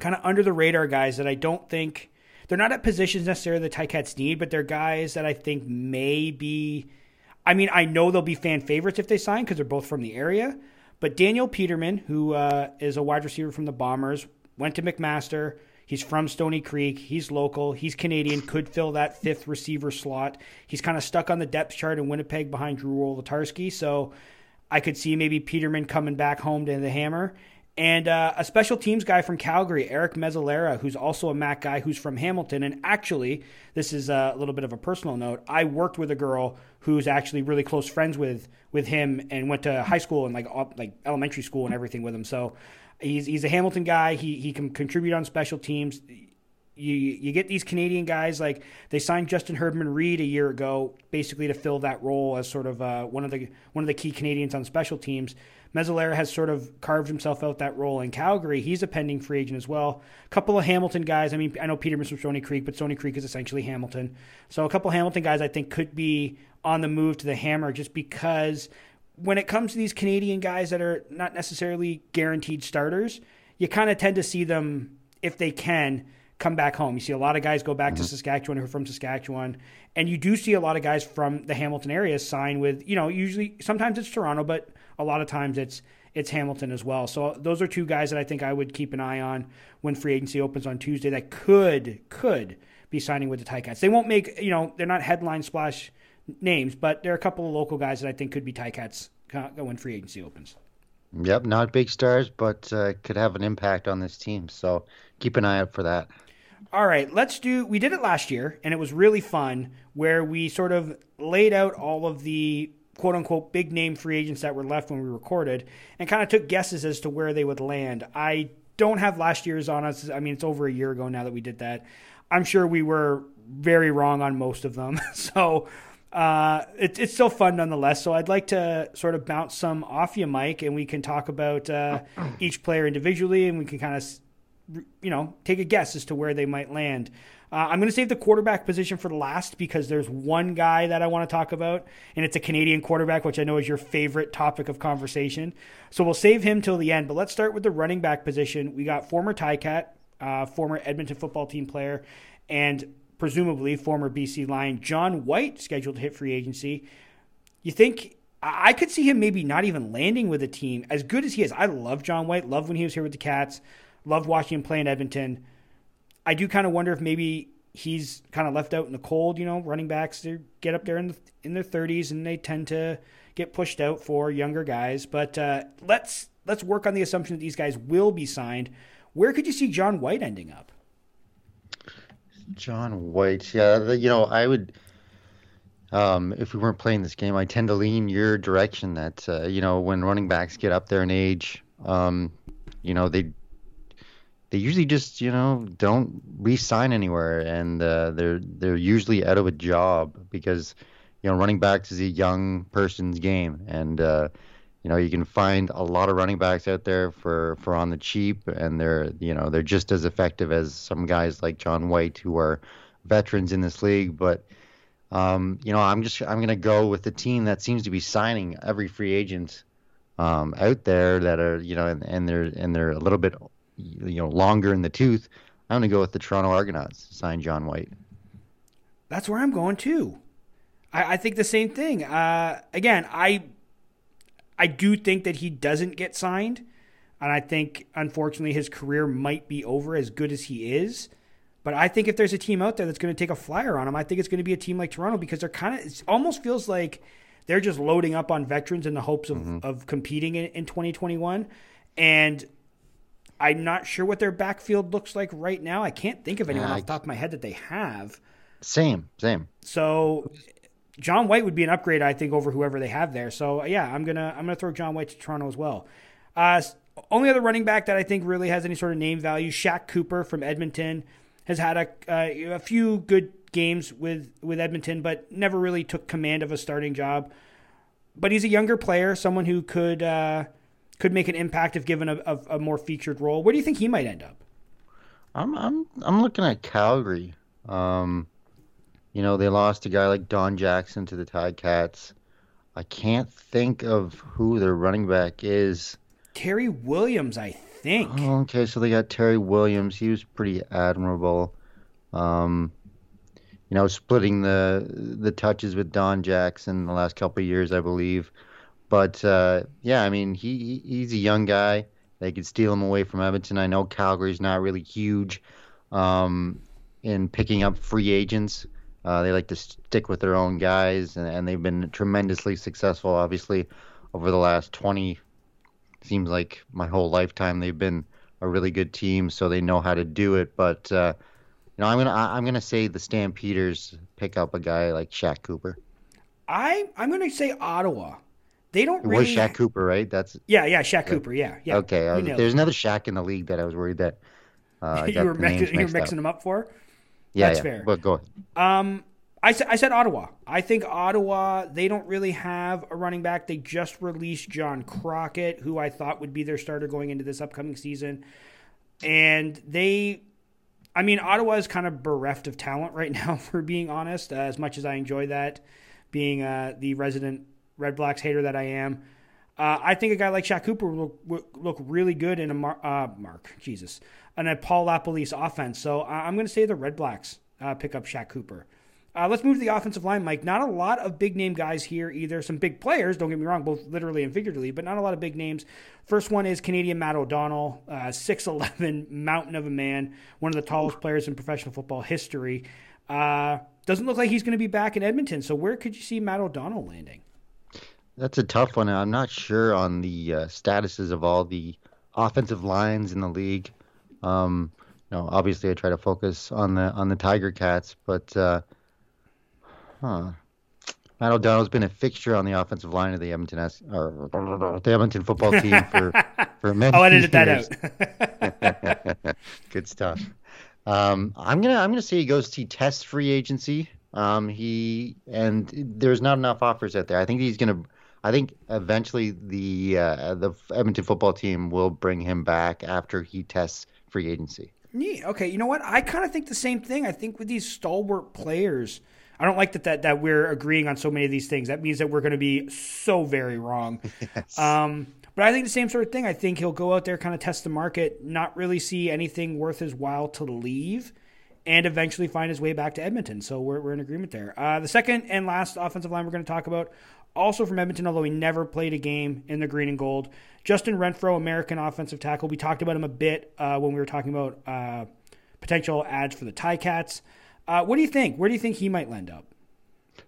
kind of under the radar guys that I don't think – they're not at positions necessarily the Ticats need, but they're guys that I think may be – I know they'll be fan favorites if they sign because they're both from the area, but Daniel Petermann, who is a wide receiver from the Bombers, went to McMaster – he's from Stony Creek. He's local. He's Canadian, could fill that fifth receiver slot. He's kind of stuck on the depth chart in Winnipeg behind Drew Olatarski. So I could see maybe Petermann coming back home to the Hammer. And a special teams guy from Calgary, Eric Mezzalera, who's also a Mac guy who's from Hamilton. And actually, this is a little bit of a personal note. I worked with a girl who's actually really close friends with him and went to high school and like elementary school and everything with him. So he's a Hamilton guy. He can contribute on special teams. You get these Canadian guys, like they signed Justin Herdman-Reed a year ago, basically to fill that role as sort of one of the key Canadians on special teams. Mezzalera has sort of carved himself out that role in Calgary. He's a pending free agent as well. A couple of Hamilton guys. I know Peterman's from Stony Creek, but Stony Creek is essentially Hamilton. So a couple of Hamilton guys I think could be on the move to the Hammer, just because when it comes to these Canadian guys that are not necessarily guaranteed starters, you kind of tend to see them, if they can, come back home. You see a lot of guys go back to Saskatchewan who are from Saskatchewan, and you do see a lot of guys from the Hamilton area sign with, usually, sometimes it's Toronto, but a lot of times it's it's Hamilton as well. So those are two guys that I think I would keep an eye on when free agency opens on Tuesday that could be signing with the Ticats. They won't make, they're not headline splash names, but there are a couple of local guys that I think could be Ticats when free agency opens. Yep, not big stars, but could have an impact on this team. So keep an eye out for that. All right, we did it last year, and it was really fun, where we sort of laid out all of the quote-unquote big-name free agents that were left when we recorded and kind of took guesses as to where they would land. I don't have last year's on us. I mean, it's over a year ago now that we did that. I'm sure we were very wrong on most of them. So it's still fun nonetheless. So I'd like to sort of bounce some off you, Mike, and we can talk about each player individually, and we can kind of take a guess as to where they might land. I'm going to save the quarterback position for last because there's one guy that I want to talk about, and it's a Canadian quarterback, which I know is your favorite topic of conversation. So we'll save him till the end, but let's start with the running back position. We got former Ticat, former Edmonton football team player, and presumably former BC Lion John White scheduled to hit free agency. You think I could see him maybe not even landing with a team as good as he is? I love John White, love when he was here with the Cats. Love watching him play in Edmonton. I do kind of wonder if maybe he's kind of left out in the cold. Running backs, they get up there in their 30s, and they tend to get pushed out for younger guys. But let's work on the assumption that these guys will be signed. Where could you see John White ending up? John White, yeah, I would. If we weren't playing this game, I tend to lean your direction that when running backs get up there in age, they usually just, don't re-sign anywhere, and they're usually out of a job because, running backs is a young person's game, and you can find a lot of running backs out there for on the cheap, and they're just as effective as some guys like John White who are veterans in this league. But I'm gonna go with the team that seems to be signing every free agent out there that are and they're a little bit longer in the tooth. I'm going to go with the Toronto Argonauts, sign John White. That's where I'm going too. I think the same thing. Again, I do think that he doesn't get signed, and I think, unfortunately, his career might be over as good as he is. But I think if there's a team out there that's going to take a flyer on him, I think it's going to be a team like Toronto, because they're it almost feels like they're just loading up on veterans in the hopes of competing in 2021. And I'm not sure what their backfield looks like right now. I can't think of anyone off the top of my head that they have. Same. So John White would be an upgrade, I think, over whoever they have there. So yeah, I'm gonna throw John White to Toronto as well. Only other running back that I think really has any sort of name value, Shaq Cooper from Edmonton, has had a few good games with Edmonton, but never really took command of a starting job. But he's a younger player, someone who could make an impact if given a more featured role. Where do you think he might end up? I'm looking at Calgary. They lost a guy like Don Jackson to the Ticats. I can't think of who their running back is. Terry Williams, I think. Oh, okay, so they got Terry Williams. He was pretty admirable. Splitting the touches with Don Jackson the last couple of years, I believe. But, he's a young guy. They could steal him away from Edmonton. I know Calgary's not really huge in picking up free agents. They like to stick with their own guys, and they've been tremendously successful, obviously, over the last 20. Seems like my whole lifetime they've been a really good team, so they know how to do it. But, I'm gonna say the Stampeders pick up a guy like Shaq Cooper. I'm going to say Ottawa. They don't really. It was Shaq Cooper, right? Shaq Cooper. Yeah. Okay. There's another Shaq in the league that I was worried that you were mixing them up for. Yeah, that's fair. But go ahead. I said Ottawa. I think Ottawa. They don't really have a running back. They just released John Crockett, who I thought would be their starter going into this upcoming season, and Ottawa is kind of bereft of talent right now. For being honest, as much as I enjoy that, being the resident Red Blacks hater that I am, I think a guy like Shaq Cooper will look really good in a Paul Lapolis offense. So I'm going to say the Red Blacks pick up Shaq Cooper. Let's move to the offensive line, Mike. Not a lot of big-name guys here either. Some big players, don't get me wrong, both literally and figuratively, but not a lot of big names. First one is Canadian Matt O'Donnell, 6'11", mountain of a man, one of the tallest players in professional football history. Doesn't look like he's going to be back in Edmonton, so where could you see Matt O'Donnell landing? That's a tough one. I'm not sure on the statuses of all the offensive lines in the league. Obviously I try to focus on the Tiger Cats, but... Matt O'Donnell's been a fixture on the offensive line of the Edmonton football team for many years. I'll edit that out. Good stuff. I'm gonna say he goes to test free agency. And there's not enough offers out there. I think eventually the Edmonton football team will bring him back after he tests free agency. Yeah. Okay. You know what? I kind of think the same thing. I think with these stalwart players. I don't like that we're agreeing on so many of these things. That means that we're going to be so very wrong. Yes. But I think the same sort of thing. I think he'll go out there, kind of test the market, not really see anything worth his while to leave, and eventually find his way back to Edmonton. So we're in agreement there. The second and last offensive line we're going to talk about, also from Edmonton, although he never played a game in the green and gold, Justin Renfroe, American offensive tackle. We talked about him a bit when we were talking about potential ads for the Ticats. What do you think? Where do you think he might end up?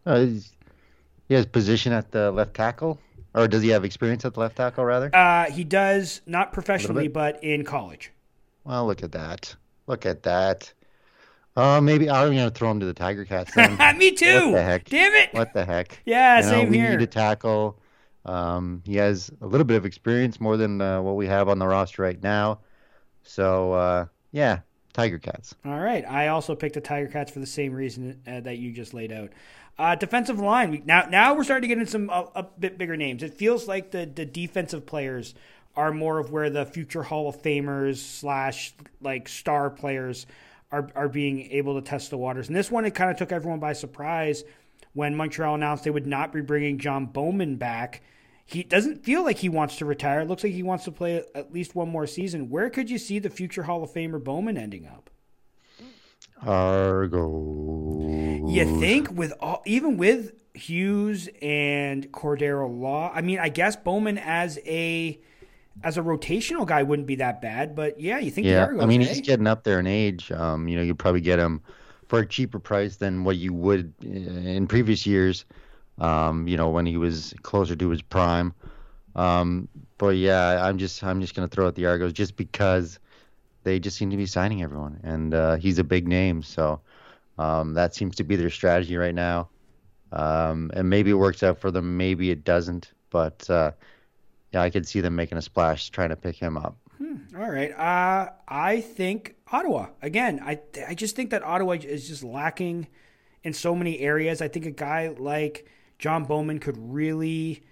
He has position at the left tackle, or does he have experience at the left tackle, rather? He does, not professionally, but in college. Well, look at that. Maybe I'm going to throw him to the Tiger Cats then. Me too. What the heck? Damn it. What the heck? Yeah, same here. We need a tackle. He has a little bit of experience, more than what we have on the roster right now. So, yeah. Tiger Cats. All right. I also picked the Tiger Cats for the same reason that you just laid out. Defensive line. Now we're starting to get into some a bit bigger names. It feels like the defensive players are more of where the future Hall of Famers / like star players are being able to test the waters. And this one, it kind of took everyone by surprise when Montreal announced they would not be bringing John Bowman back. He doesn't feel like he wants to retire. It looks like he wants to play at least one more season. Where could you see the future Hall of Famer Bowman ending up? Argos. You think even with Hughes and Cordero Law? I mean, I guess Bowman as a rotational guy wouldn't be that bad, but yeah, you think the Argos? I mean, he's getting up there in age. You'd probably get him for a cheaper price than what you would in previous years. When he was closer to his prime. But yeah, I'm just going to throw out the Argos just because they just seem to be signing everyone, and he's a big name. So that seems to be their strategy right now. And maybe it works out for them, maybe it doesn't. But yeah, I could see them making a splash trying to pick him up. All right. I think Ottawa. Again, I just think that Ottawa is just lacking in so many areas. I think a guy like John Bowman could really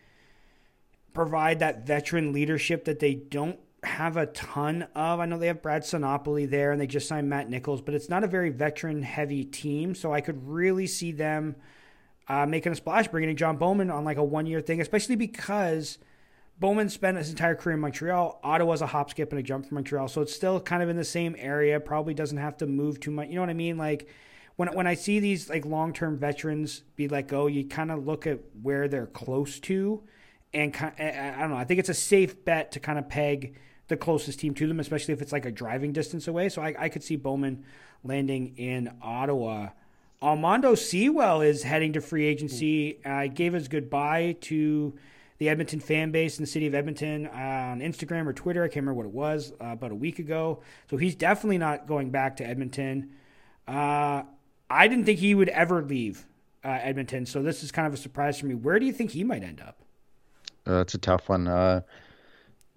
provide that veteran leadership that they don't have a ton of. I know they have Brad Sanopoli there, and they just signed Matt Nichols, but it's not a very veteran-heavy team, so I could really see them making a splash, bringing in John Bowman on like a one-year thing, especially because Bowman spent his entire career in Montreal. Ottawa's a hop, skip, and a jump from Montreal, so it's still kind of in the same area, probably doesn't have to move too much. You know what I mean? Like, When I see these like long-term veterans be let go, you kind of look at where they're close to, and I don't know. I think it's a safe bet to kind of peg the closest team to them, especially if it's like a driving distance away. So I could see Bowman landing in Ottawa. Almondo Sewell is heading to free agency. Gave his goodbye to the Edmonton fan base in the city of Edmonton on Instagram or Twitter. I can't remember what it was, about a week ago. So he's definitely not going back to Edmonton. I didn't think he would ever leave Edmonton, so this is kind of a surprise for me. Where do you think he might end up? That's a tough one.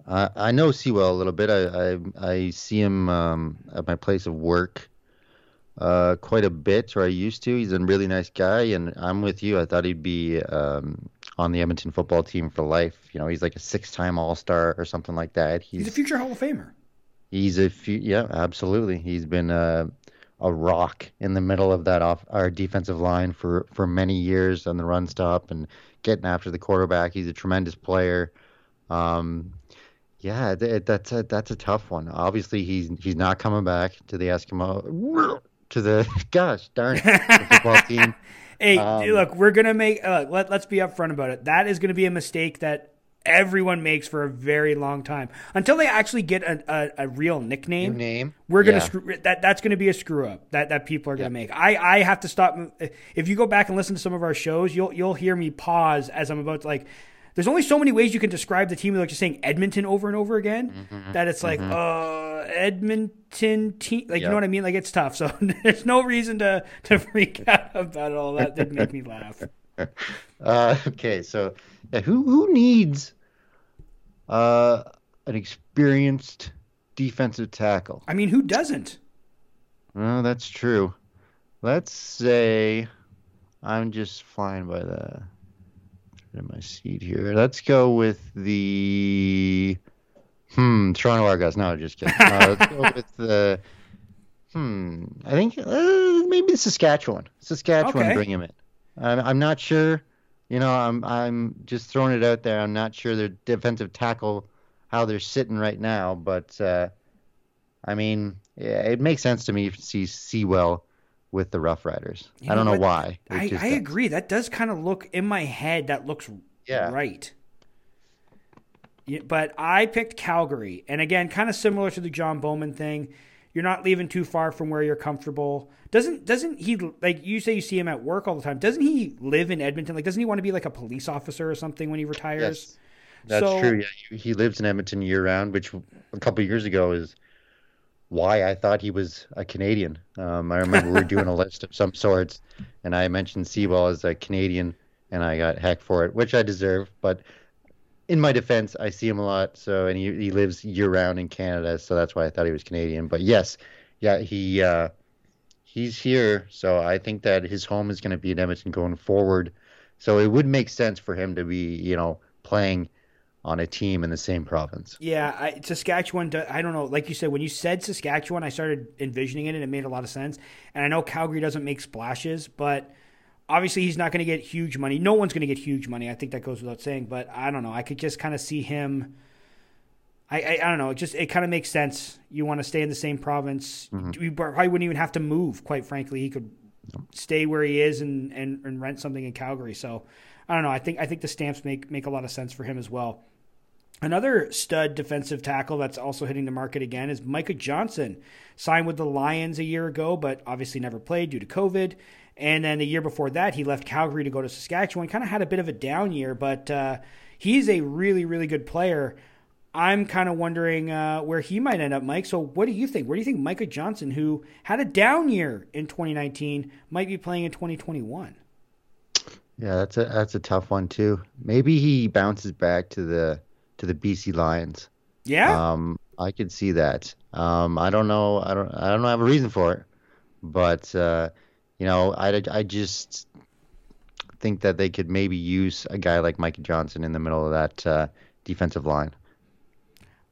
I know Sewell a little bit. I see him at my place of work quite a bit, or I used to. He's a really nice guy, and I'm with you. I thought he'd be on the Edmonton football team for life. He's like a six-time All-Star or something like that. He's a future Hall of Famer. Yeah, absolutely. He's been a rock in the middle of that our defensive line for many years on the run stop and getting after the quarterback. He's a tremendous player. Yeah, that's a tough one. Obviously, he's not coming back to the Eskimo to the gosh darn it, football team. Hey, look, we're gonna make. Let's be upfront about it. That is gonna be a mistake that everyone makes for a very long time until they actually get a real nickname. We're gonna screw that. That's gonna be a screw up that people are gonna make. I have to stop. If you go back and listen to some of our shows, you'll hear me pause as I'm about to like. There's only so many ways you can describe the team without just saying Edmonton over and over again. Mm-hmm. That it's like Edmonton team, like you know what I mean. Like it's tough, so there's no reason to freak out about all that. Did make me laugh. Okay, so who needs an experienced defensive tackle? I mean, who doesn't? Well, that's true. Let's say I'm just flying by the. In my seat here. Let's go with the Toronto Argos. No, just kidding. Let's go with the I think maybe Saskatchewan. Okay. Bring him in. I'm not sure. You know, I'm just throwing it out there. I'm not sure their defensive tackle how they're sitting right now, but I mean, yeah, it makes sense to me to see Sewell with the Rough Riders. You know, I don't know why. I agree. That does kind of look in my head. That looks right. But I picked Calgary. And again, kind of similar to the John Bowman thing. You're not leaving too far from where you're comfortable. Doesn't he, like you say, you see him at work all the time. Doesn't he live in Edmonton? Like, doesn't he want to be like a police officer or something when he retires? Yes, that's true. Yeah, he lives in Edmonton year round, which a couple of years ago is why I thought he was a Canadian. I remember we were doing a list of some sorts, and I mentioned Sewell as a Canadian, and I got heck for it, which I deserve. But in my defense, I see him a lot, so and he lives year-round in Canada, so that's why I thought he was Canadian. But yes, he's here, so I think that his home is going to be in Edmonton going forward. So it would make sense for him to be, playing on a team in the same province. Yeah, Saskatchewan, I don't know. Like you said, when you said Saskatchewan, I started envisioning it, and it made a lot of sense. And I know Calgary doesn't make splashes, but obviously he's not going to get huge money. No one's going to get huge money. I think that goes without saying, but I don't know. I could just kind of see him. I don't know. It kind of makes sense. You want to stay in the same province. Mm-hmm. You probably wouldn't even have to move, quite frankly. He could stay where he is and rent something in Calgary. So I don't know. I think the Stamps make a lot of sense for him as well. Another stud defensive tackle that's also hitting the market again is Micah Johnson, signed with the Lions a year ago, but obviously never played due to COVID. And then the year before that, he left Calgary to go to Saskatchewan. Kind of had a bit of a down year, but he's a really, really good player. I'm kind of wondering where he might end up, Mike. So what do you think? Where do you think Micah Johnson, who had a down year in 2019, might be playing in 2021? Yeah, that's a tough one too. Maybe he bounces back to the BC Lions. Yeah. I could see that. I don't know. I don't have a reason for it, but I just think that they could maybe use a guy like Micah Johnson in the middle of that defensive line.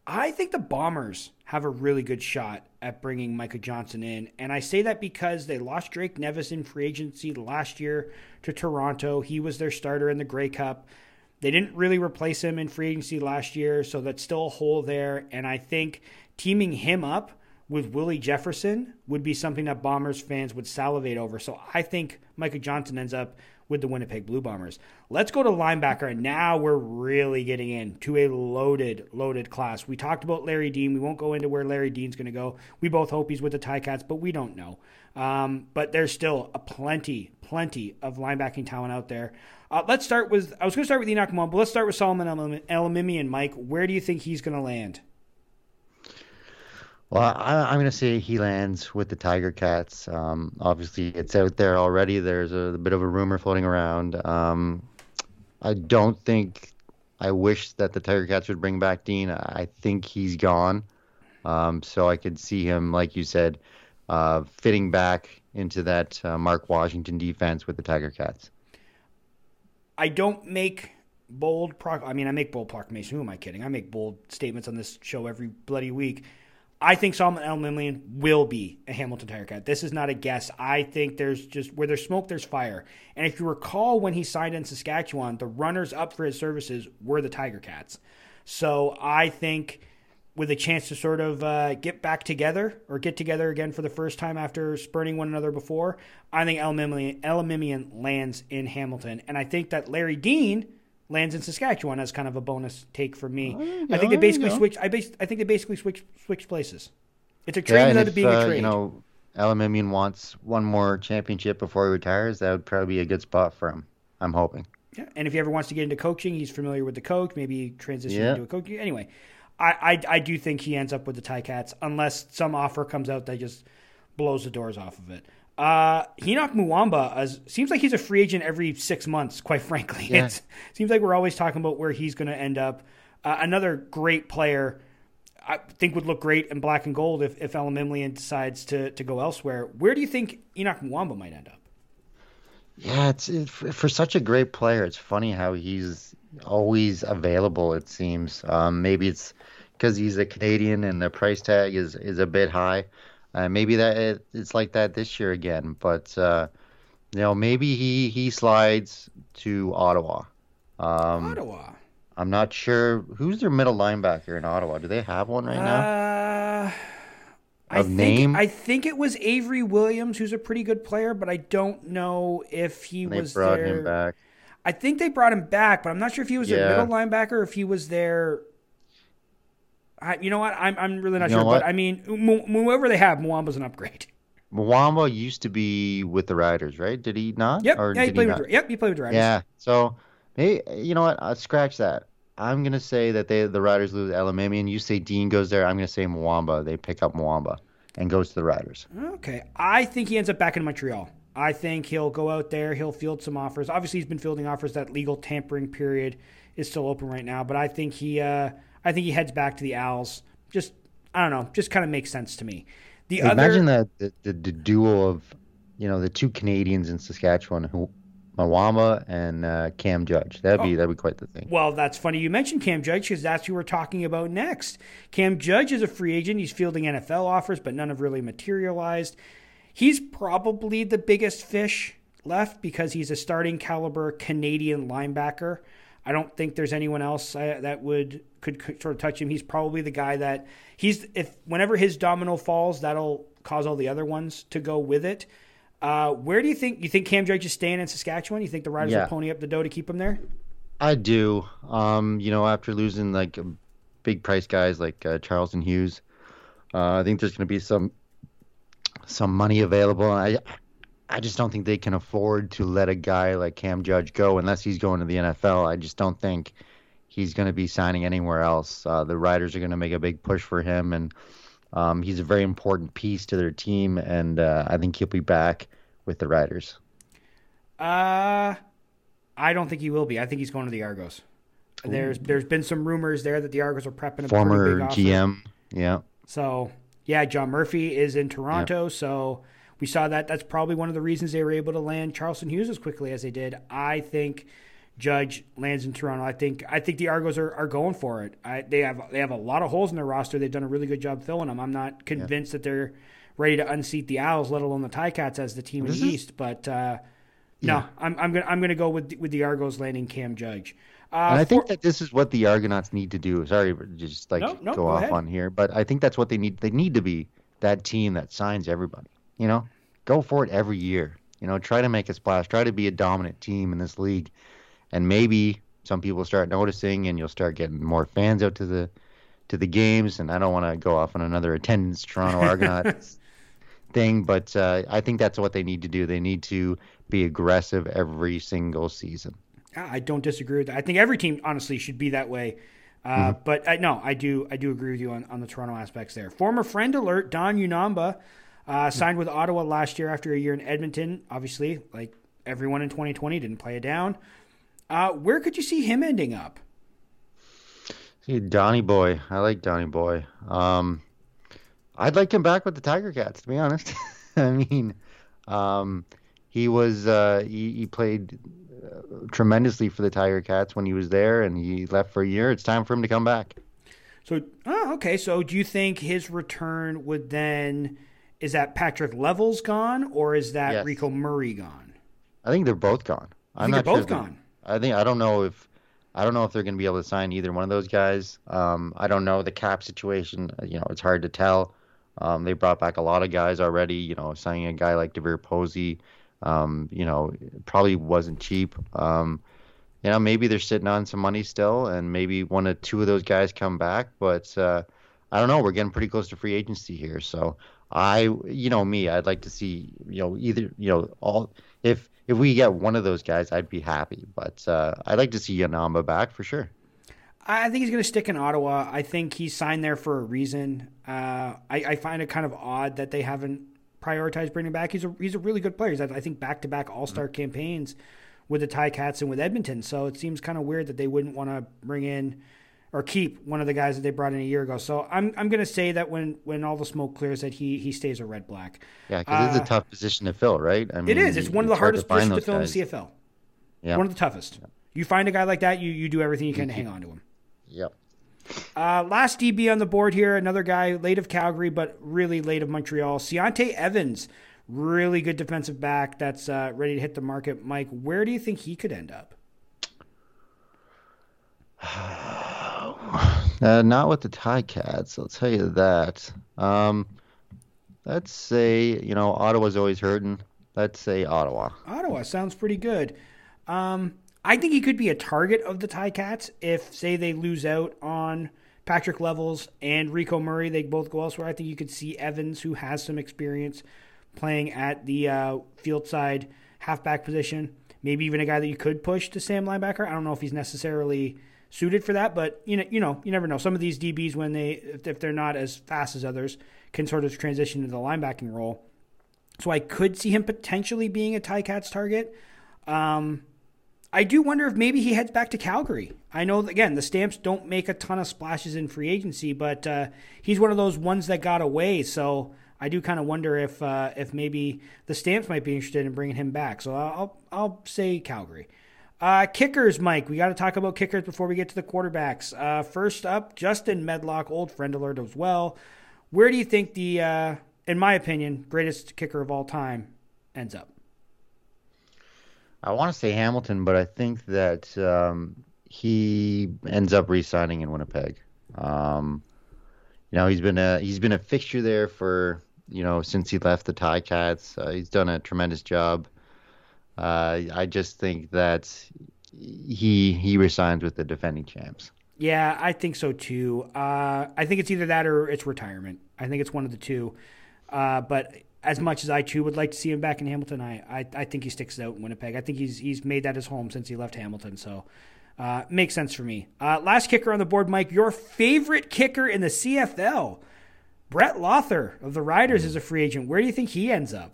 I think the Bombers have a really good shot at bringing Micah Johnson in, and I say that because they lost Drake Nevis in free agency last year to Toronto. He was their starter in the Grey Cup. They didn't really replace him in free agency last year, so that's still a hole there. And I think teaming him up with Willie Jefferson would be something that Bombers fans would salivate over. So I think Micah Johnson ends up with the Winnipeg Blue Bombers. Let's go to linebacker, and now we're really getting into a loaded class. We talked about Larry Dean. We won't go into where Larry Dean's going to go. We both hope he's with the Ticats, but we don't know. But there's still a plenty of linebacking talent out there. I was going to start with Henoc Muamba, but let's start with Solomon Elimimian. Mike, where do you think he's going to land? Well, I'm going to say he lands with the Tiger Cats. Obviously, it's out there already. There's a bit of a rumor floating around. I wish that the Tiger Cats would bring back Dean. I think he's gone. So I could see him, like you said, fitting back into that Mark Washington defense with the Tiger Cats. I don't make bold I make bold proclamations. Who am I kidding? I make bold statements on this show every bloody week. I think Solomon Elimimian will be a Hamilton Tiger Cat. This is not a guess. I think there's just where there's smoke, there's fire. And if you recall when he signed in Saskatchewan, the runners up for his services were the Tiger Cats. So I think with a chance to sort of get back together or get together again for the first time after spurning one another before, I think Elimimian lands in Hamilton. And I think that Larry Dean lands in Saskatchewan as kind of a bonus take for me. I think they basically switch. I think they basically switch places. It's a trade without it being a trade. You know, Elimimian wants one more championship before he retires. That would probably be a good spot for him. I'm hoping. Yeah, and if he ever wants to get into coaching, he's familiar with the coach. Maybe transition into a coach. Anyway, I do think he ends up with the Ticats unless some offer comes out that just blows the doors off of it. Henoc Muamba seems like he's a free agent every 6 months, quite frankly. Yeah. It seems like we're always talking about where he's going to end up. Another great player I think would look great in black and gold if Elimimian decides to go elsewhere. Where do you think Henoc Muamba might end up? Yeah, it's for such a great player, it's funny how he's always available, it seems. Maybe it's because he's a Canadian and the price tag is a bit high. Maybe that it's like that this year again, but you know, maybe he slides to Ottawa. Ottawa. I'm not sure who's their middle linebacker in Ottawa. Do they have one right now? I think it was Avery Williams, who's a pretty good player, but I don't know if was there. They brought him back. I think they brought him back, but I'm not sure if he was their middle linebacker or if he was their. You know what? I'm really not sure. What? But, I mean, whoever they have, Muamba's an upgrade. Muamba used to be with the Riders, right? Did he not? Yep. Or yeah, he played with the Riders. Yeah. So, hey, you know what? I'll scratch that. I'm going to say that the Riders lose Elimimian. You say Dean goes there. I'm going to say Muamba. They pick up Muamba and goes to the Riders. Okay. I think he ends up back in Montreal. I think he'll go out there. He'll field some offers. Obviously, he's been fielding offers. That legal tampering period is still open right now. But I think he heads back to the Owls. Just, I don't know, just kind of makes sense to me. Imagine that the duo of, you know, the two Canadians in Saskatchewan, who Muamba and Cam Judge. That'd be quite the thing. Well, that's funny you mentioned Cam Judge because that's who we're talking about next. Cam Judge is a free agent. He's fielding NFL offers, but none have really materialized. He's probably the biggest fish left because he's a starting caliber Canadian linebacker. I don't think there's anyone else that could sort of touch him. He's probably the guy that whenever his domino falls, that'll cause all the other ones to go with it. Where do you think Cam Judge is staying in Saskatchewan? You think the Riders will pony up the dough to keep him there? I do. You know, after losing like big price guys like Charleston Hughes, I think there's going to be some money available. I just don't think they can afford to let a guy like Cam Judge go unless he's going to the NFL. I just don't think he's going to be signing anywhere else. The Riders are going to make a big push for him, and he's a very important piece to their team, and I think he'll be back with the Riders. I don't think he will be. I think he's going to the Argos. Ooh. There's been some rumors there that the Argos are prepping a former GM. Yeah. So, yeah, John Murphy is in Toronto, so we saw that. That's probably one of the reasons they were able to land Charleston Hughes as quickly as they did. I think Judge lands in Toronto. I think the Argos are going for it. They have a lot of holes in their roster. They've done a really good job filling them. I'm not convinced that they're ready to unseat the Owls, let alone the Ticats as the team in the East. But no, I'm gonna go with the Argos landing Cam Judge. And I think that this is what the Argonauts need to do. Sorry, just go off ahead on here, but I think that's what they need. They need to be that team that signs everybody. You know, go for it every year. You know, try to make a splash. Try to be a dominant team in this league. And maybe some people start noticing and you'll start getting more fans out to the games. And I don't want to go off on another attendance Toronto Argonauts thing, but I think that's what they need to do. They need to be aggressive every single season. I don't disagree with that. I think every team, honestly, should be that way. But I do agree with you on the Toronto aspects there. Former friend alert, Don Unamba. Signed with Ottawa last year after a year in Edmonton. Obviously, like everyone in 2020, didn't play it down. Where could you see him ending up? See, Donnie Boy. I like Donnie Boy. I'd like him back with the Tiger Cats, to be honest. I mean, he was he played tremendously for the Tiger Cats when he was there, and he left for a year. It's time for him to come back. So, okay. So, do you think his return would then? Is that Patrick Levels gone, or is that Rico Murray gone? I think they're both gone. I'm not sure. I don't know if I don't know if they're going to be able to sign either one of those guys. I don't know the cap situation. You know, it's hard to tell. They brought back a lot of guys already. You know, signing a guy like DeVere Posey, you know, probably wasn't cheap. You know, maybe they're sitting on some money still, and maybe one or two of those guys come back. But I don't know. We're getting pretty close to free agency here, so I'd like to see, you know, either, you know, all if we get one of those guys, I'd be happy. But I'd like to see Muamba back for sure. I think he's going to stick in Ottawa. I think he's signed there for a reason. I find it kind of odd that they haven't prioritized bringing back. He's a really good player. He's had, I think, back-to-back All-Star campaigns with the Ticats and with Edmonton. So it seems kind of weird that they wouldn't want to bring in or keep one of the guys that they brought in a year ago. So I'm going to say that when all the smoke clears, that he stays a Red Black. Yeah, because it's a tough position to fill, right? I mean, it is. It's one of the hardest positions to fill guys in the CFL. Yeah. One of the toughest. Yeah. You find a guy like that, you do everything you can to hang on to him. Yep. Last DB on the board here, another guy late of Calgary, but really late of Montreal. Seontae Evans, really good defensive back that's ready to hit the market. Mike, where do you think he could end up? Not with the Ticats, I'll tell you that. Let's say, you know, Ottawa's always hurting. Let's say Ottawa. Ottawa sounds pretty good. I think he could be a target of the Ticats if, say, they lose out on Patrick Levels and Rico Murray. They both go elsewhere. I think you could see Evans, who has some experience playing at the field side halfback position, maybe even a guy that you could push to Sam linebacker. I don't know if he's necessarily suited for that, but you know, you never know. Some of these DBs, when if they're not as fast as others, can sort of transition to the linebacking role. So I could see him potentially being a Ticats target. I do wonder if maybe he heads back to Calgary. I know, again, the Stamps don't make a ton of splashes in free agency, but he's one of those ones that got away. So I do kind of wonder if maybe the Stamps might be interested in bringing him back. So I'll say Calgary. Kickers, Mike. We got to talk about kickers before we get to the quarterbacks. First up, Justin Medlock, old friend alert as well. Where do you think the, in my opinion, greatest kicker of all time ends up? I want to say Hamilton, but I think that he ends up re-signing in Winnipeg. You know, he's been a fixture there for, you know, since he left the Ticats. He's done a tremendous job. I just think that he re-signs with the defending champs. Yeah, I think so too. I think it's either that or it's retirement. I think it's one of the two. But as much as I, too, would like to see him back in Hamilton, I think he sticks out in Winnipeg. I think he's made that his home since he left Hamilton, so makes sense for me. Last kicker on the board, Mike, your favorite kicker in the CFL, Brett Lawther of the Riders, is a free agent. Where do you think he ends up?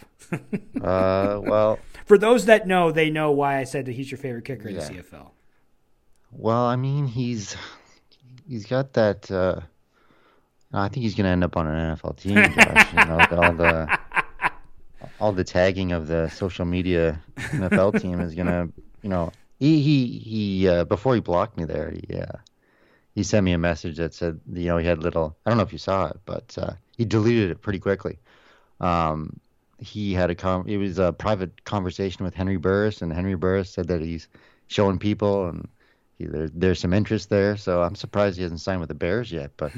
Well, for those that know, they know why I said that he's your favorite kicker in the CFL. Well, I mean, he's got that I think he's going to end up on an NFL team, Josh. You know, with all the tagging of the social media NFL team is gonna, you know, he before he blocked me there, he sent me a message that said, you know, he had little, I don't know if you saw it, but he deleted it pretty quickly. He had it was a private conversation with Henry Burris, and Henry Burris said that he's showing people and there's some interest there. So I'm surprised he hasn't signed with the Bears yet, but.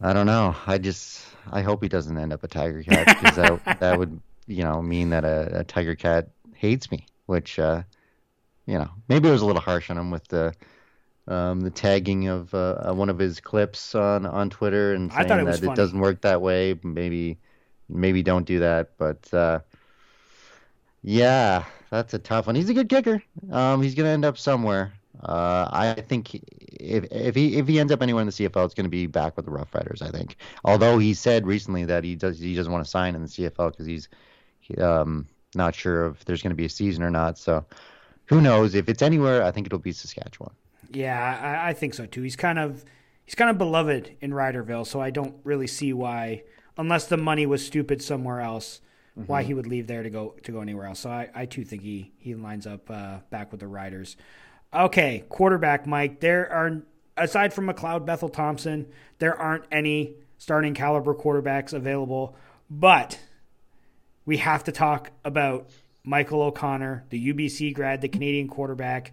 I don't know. I hope he doesn't end up a Tiger Cat, because that would, you know, mean that a Tiger Cat hates me, which, you know, maybe it was a little harsh on him with the tagging of one of his clips on Twitter and saying that funny. It doesn't work that way. Maybe don't do that. But yeah, that's a tough one. He's a good kicker. He's gonna end up somewhere. I think if he ends up anywhere in the CFL, it's going to be back with the Rough Riders, I think. Although he said recently that he doesn't want to sign in the CFL because he's not sure if there's going to be a season or not. So who knows? If it's anywhere, I think it'll be Saskatchewan. Yeah, I think so too. He's kind of beloved in Ryderville, so I don't really see why, unless the money was stupid somewhere else, why he would leave there to go anywhere else. So I too think he lines up back with the Riders. Okay, quarterback, Mike. There are, aside from McLeod Bethel-Thompson, there aren't any starting caliber quarterbacks available. But we have to talk about Michael O'Connor, the UBC grad, the Canadian quarterback.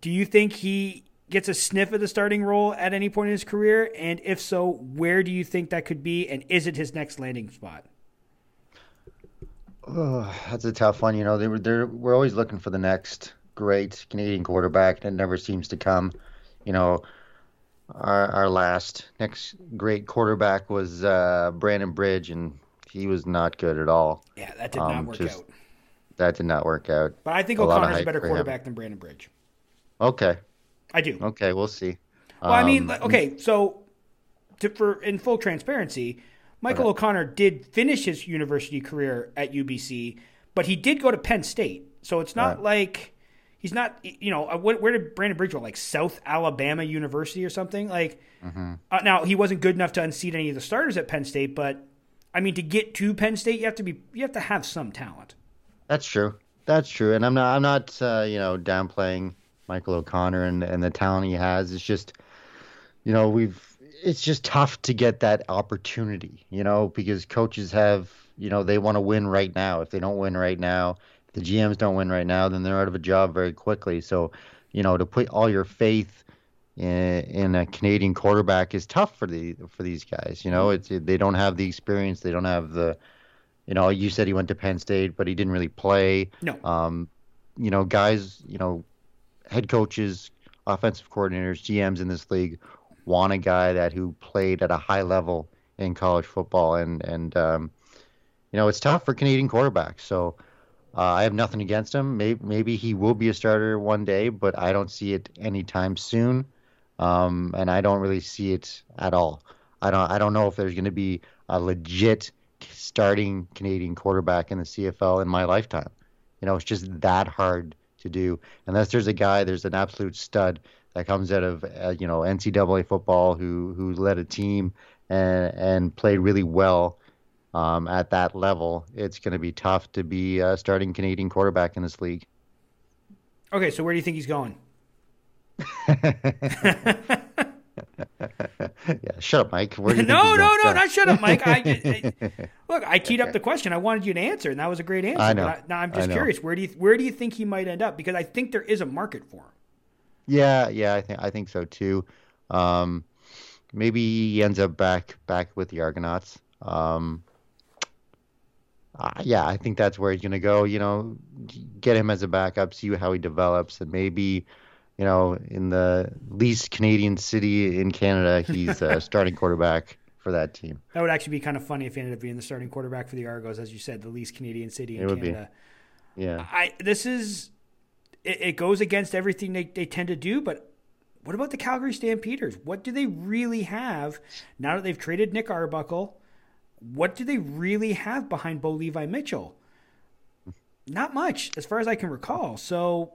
Do you think he gets a sniff at the starting role at any point in his career? And if so, where do you think that could be? And is it his next landing spot? Oh, that's a tough one. You know, we're always looking for the next great Canadian quarterback, and it never seems to come. You know, our last next great quarterback was Brandon Bridge, and he was not good at all. Yeah, that did not work out. That did not work out. But I think O'Connor's a better quarterback than Brandon Bridge. Okay. I do. Okay, we'll see. Well, I mean, okay, so in full transparency, Michael O'Connor did finish his university career at UBC, but he did go to Penn State. So it's not like he's not, you know, where did Brandon Bridge go? Like South Alabama University or something? Like, now he wasn't good enough to unseat any of the starters at Penn State, but I mean, to get to Penn State, you have to have some talent. That's true. That's true. And I'm not, you know, downplaying Michael O'Connor and the talent he has. It's just, you know, it's just tough to get that opportunity, you know, because coaches have, you know, they want to win right now. If they don't win right now, if the GMs don't win right now, then they're out of a job very quickly. So, you know, to put all your faith in a Canadian quarterback is tough for these guys. You know, they don't have the experience. They don't have the, you know, you said he went to Penn State, but he didn't really play. No. You know, guys, you know, head coaches, offensive coordinators, GMs in this league want a guy who played at a high level in college football. And you know, it's tough for Canadian quarterbacks. So I have nothing against him. Maybe he will be a starter one day, but I don't see it anytime soon. And I don't really see it at all. I don't know if there's going to be a legit starting Canadian quarterback in the CFL in my lifetime. You know, it's just that hard to do, unless there's an absolute stud that comes out of you know, NCAA football who led a team and played really well at that level. It's going to be tough to be a starting Canadian quarterback in this league. Okay, so where do you think he's going? Yeah, shut up, Mike. No, not shut up, Mike. I teed up the question. I wanted you to answer, and that was a great answer. I know. Now I'm just curious. Where do you think he might end up? Because I think there is a market for him. Yeah, I think so too. Maybe he ends up back with the Argonauts. Yeah, I think that's where he's going to go. You know, get him as a backup, see how he develops, and maybe, you know, in the least Canadian city in Canada, he's a starting quarterback for that team. That would actually be kind of funny if he ended up being the starting quarterback for the Argos, as you said, the least Canadian city in Canada. Be. Yeah. It goes against everything they tend to do, but what about the Calgary Stampeders? What do they really have now that they've traded Nick Arbuckle? What do they really have behind Bo Levi Mitchell? Not much, as far as I can recall. So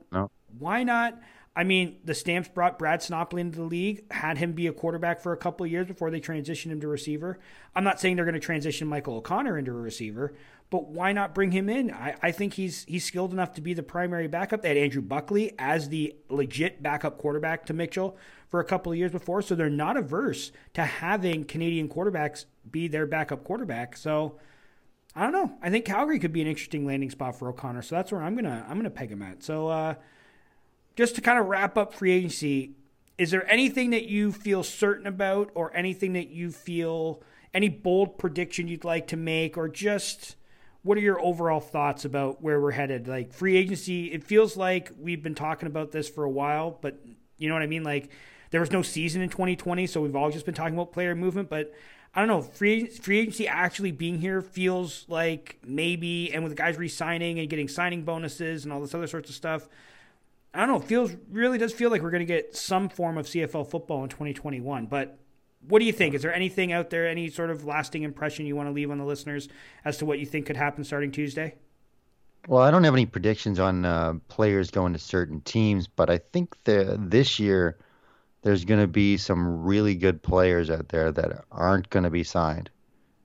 why not? I mean, the Stamps brought Brad Snopoli into the league, had him be a quarterback for a couple of years before they transitioned him to receiver. I'm not saying they're going to transition Michael O'Connor into a receiver, but why not bring him in? I think he's skilled enough to be the primary backup. They had Andrew Buckley as the legit backup quarterback to Mitchell for a couple of years before, so they're not averse to having Canadian quarterbacks be their backup quarterback. So I don't know. I think Calgary could be an interesting landing spot for O'Connor, so that's where I'm gonna peg him at. So just to kind of wrap up free agency, is there anything that you feel certain about, or anything that you feel, any bold prediction you'd like to make, or just what are your overall thoughts about where we're headed? Like free agency, it feels like we've been talking about this for a while, but you know what I mean? Like there was no season in 2020, so we've all just been talking about player movement, but I don't know, free agency actually being here feels like maybe, and with guys re-signing and getting signing bonuses and all this other sorts of stuff, I don't know, it really does feel like we're going to get some form of CFL football in 2021. But what do you think? Is there anything out there, any sort of lasting impression you want to leave on the listeners as to what you think could happen starting Tuesday? Well, I don't have any predictions on players going to certain teams, but I think this year there's going to be some really good players out there that aren't going to be signed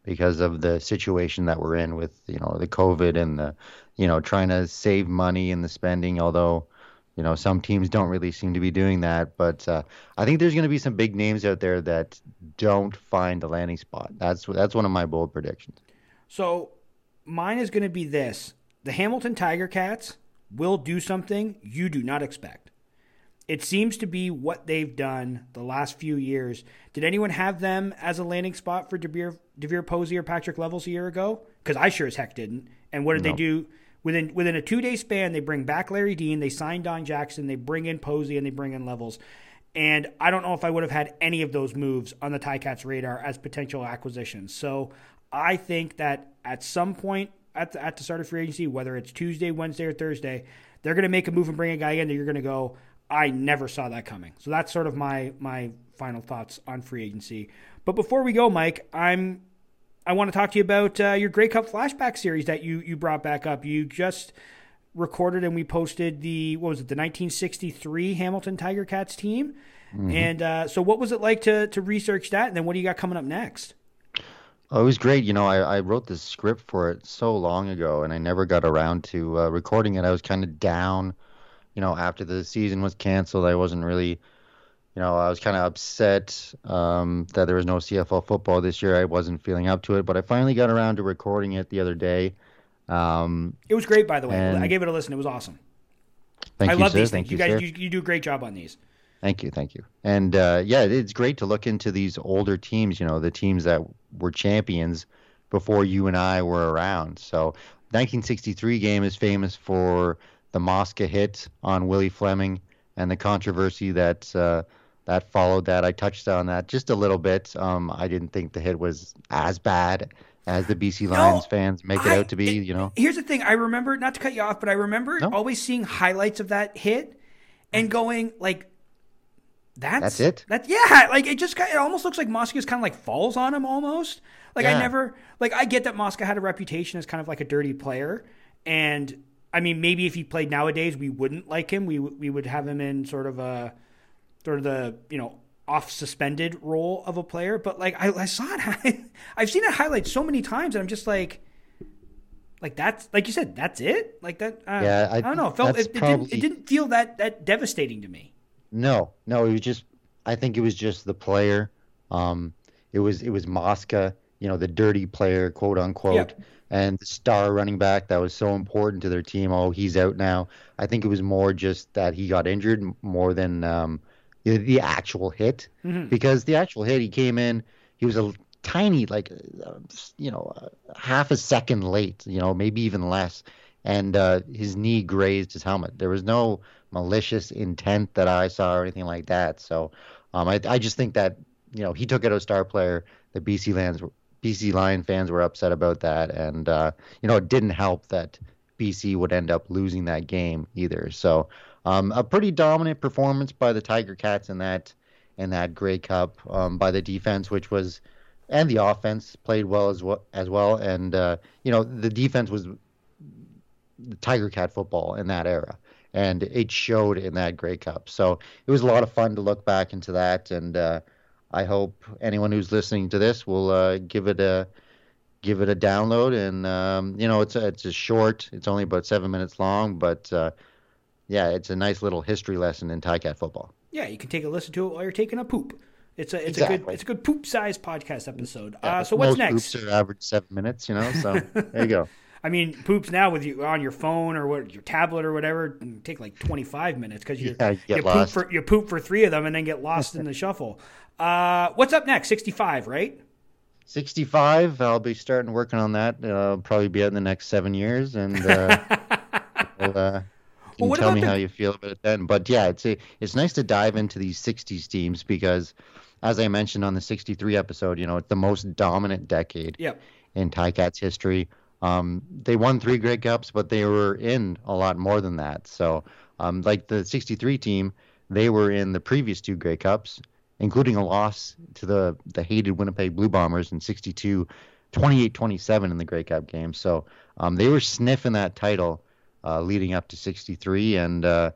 because of the situation that we're in with, you know, the COVID and the, you know, trying to save money and the spending, although, you know, some teams don't really seem to be doing that, but I think there's going to be some big names out there that don't find a landing spot. That's one of my bold predictions. So mine is going to be this. The Hamilton Tiger Cats will do something you do not expect. It seems to be what they've done the last few years. Did anyone have them as a landing spot for DeVere Posey or Patrick Levels a year ago? Because I sure as heck didn't. And what did they do? Within a two-day span, they bring back Larry Dean, they sign Don Jackson, they bring in Posey, and they bring in Levels. And I don't know if I would have had any of those moves on the Ticats' radar as potential acquisitions. So I think that at some point at the start of free agency, whether it's Tuesday, Wednesday, or Thursday, they're going to make a move and bring a guy in that you're going to go, I never saw that coming. So that's sort of my final thoughts on free agency. But before we go, Mike, I want to talk to you about your Grey Cup flashback series that you brought back up. You just recorded and we posted the 1963 Hamilton Tiger Cats team. Mm-hmm. And so what was it like to research that? And then what do you got coming up next? Oh, it was great. You know, I wrote this script for it so long ago and I never got around to recording it. I was kind of down, you know, after the season was canceled. I wasn't really, you know, I was kind of upset that there was no CFL football this year. I wasn't feeling up to it, but I finally got around to recording it the other day. It was great, by the way. I gave it a listen. It was awesome. Thank you, I love these things. You guys do a great job on these. Thank you. And it's great to look into these older teams, you know, the teams that were champions before you and I were around. So 1963 game is famous for the Mosca hit on Willie Fleming and the controversy that followed that. I touched on that just a little bit. I didn't think the hit was as bad as the BC Lions fans make it out to be, you know. Here's the thing. I remember, not to cut you off, but I remember always seeing highlights of that hit and going like, that's it. Like it just it almost looks like Mosca just kind of like falls on him almost. Like I never I get that Mosca had a reputation as kind of like a dirty player, and I mean maybe if he played nowadays we wouldn't like him. We would have him in sort of the, you know, off suspended role of a player. But like I saw it. I've seen it highlight so many times, and I'm just like that's like you said, that's it. Like that. I don't know. It didn't feel that devastating to me. No, it was just, I think it was just the player. It was Mosca, you know, the dirty player, quote unquote, and the star running back that was so important to their team. Oh, he's out now. I think it was more just that he got injured more than the actual hit, because the actual hit, he came in, he was a tiny, like, you know, half a second late, you know, maybe even less. And his knee grazed his helmet. There was no malicious intent that I saw or anything like that. So I just think that, you know, he took out a star player. The BC Lion fans were upset about that. And, you know, it didn't help that BC would end up losing that game either. So a pretty dominant performance by the Tiger Cats in that Grey Cup, by the defense, which was, and the offense played well as well. And, you know, the defense was the Tiger Cat football in that era. And it showed in that Grey Cup. So it was a lot of fun to look back into that. And I hope anyone who's listening to this will give it a download. And, you know, it's short. It's only about 7 minutes long. But, yeah, it's a nice little history lesson in Ticat football. Yeah, you can take a listen to it while you're taking a poop. It's a good poop-sized podcast episode. Yeah, so what's next? Most poops are average 7 minutes, you know, so there you go. I mean, poops now with you on your phone or your tablet or whatever take like 25 minutes because you poop for three of them and then get lost in the shuffle. What's up next? 65, right? 65. I'll be starting working on that. I'll probably be out in the next 7 years, and tell me how you feel about it then. But yeah, it's nice to dive into these 60s teams because, as I mentioned on the 63 episode, you know, it's the most dominant decade in Ticats history. They won 3 Grey Cups, but they were in a lot more than that. So, like the 63 team, they were in the previous 2 Grey Cups, including a loss to the hated Winnipeg Blue Bombers in 62, 28-27 in the Grey Cup game. So, they were sniffing that title leading up to 63, and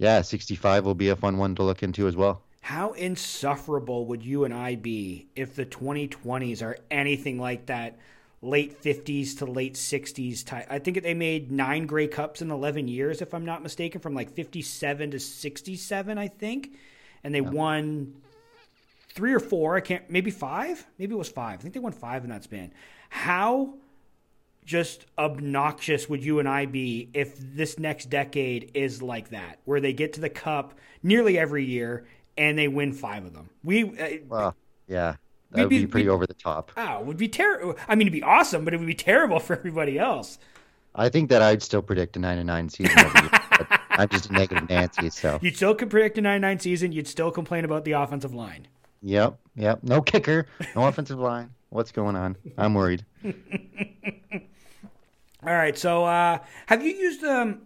65 will be a fun one to look into as well. How insufferable would you and I be if the 2020s are anything like that? Late 50s to late 60s. I think they made 9 Grey Cups in 11 years, if I'm not mistaken, from like 57 to 67, I think. And they won 3 or 4. Maybe 5. Maybe it was 5. I think they won 5 in that span. How just obnoxious would you and I be if this next decade is like that, where they get to the Cup nearly every year and they win 5 of them? Yeah, that would be pretty over the top. Oh, it would be terrible. I mean, it'd be awesome, but it would be terrible for everybody else. I think that I'd still predict a 9-9 season every year. I'm just a negative Nancy, so. You'd still could predict a 9-9 season. You'd still complain about the offensive line. Yep. No kicker, no offensive line. What's going on? I'm worried. All right, so have you used the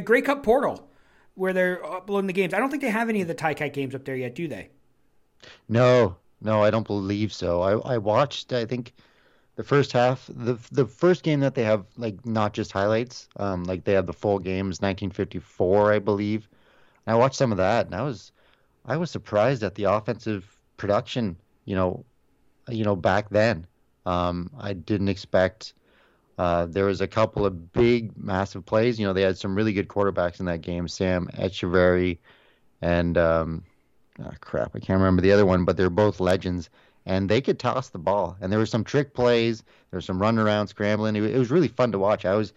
Grey Cup portal where they're uploading the games? I don't think they have any of the Tiger Cat games up there yet, do they? No, I don't believe so. I watched, I think, the first half, the first game that they have, like, not just highlights, like they have the full games, 1954, I believe. And I watched some of that, and I was surprised at the offensive production, you know, back then. I didn't expect. There was a couple of big, massive plays. You know, they had some really good quarterbacks in that game, Sam Etcheverry and I can't remember the other one, but they're both legends. And they could toss the ball. And there were some trick plays. There was some run around, scrambling. It was really fun to watch. I was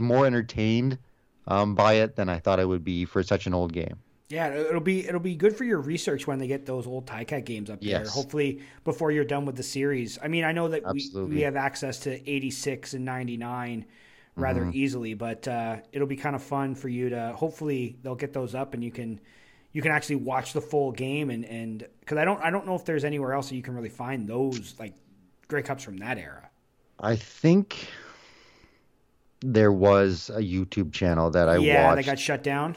more entertained by it than I thought I would be for such an old game. Yeah, it'll be good for your research when they get those old Tiger Cat games up there. Hopefully before you're done with the series. I mean, I know that we have access to 86 and 99 rather easily, but it'll be kind of fun for you to. Hopefully they'll get those up and you can actually watch the full game and because I don't know if there's anywhere else that you can really find those like Grey Cups from that era. I think there was a YouTube channel that I watched. That got shut down.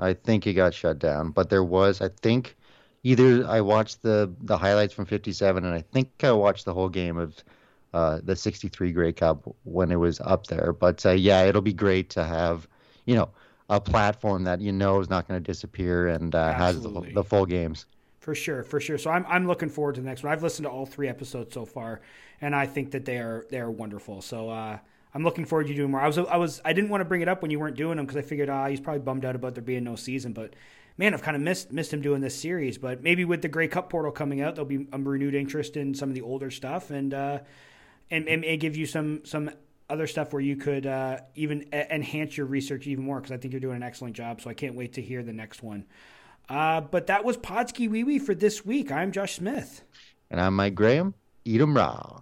I think it got shut down, but there was, I think, either I watched the highlights from 57, and I think I watched the whole game of the 63 Grey Cup when it was up there. But it'll be great to have, a platform that is not going to disappear and has the full games. For sure. So I'm looking forward to the next one. I've listened to all 3 episodes so far, and I think that they are wonderful. So. I'm looking forward to doing more. I didn't want to bring it up when you weren't doing them because I figured he's probably bummed out about there being no season. But man, I've kind of missed him doing this series. But maybe with the Grey Cup portal coming out, there'll be a renewed interest in some of the older stuff, and it give you some other stuff where you could even enhance your research even more because I think you're doing an excellent job. So I can't wait to hear the next one. But that was Podski Wee Wee for this week. I'm Josh Smith, and I'm Mike Graham. Eat 'em raw.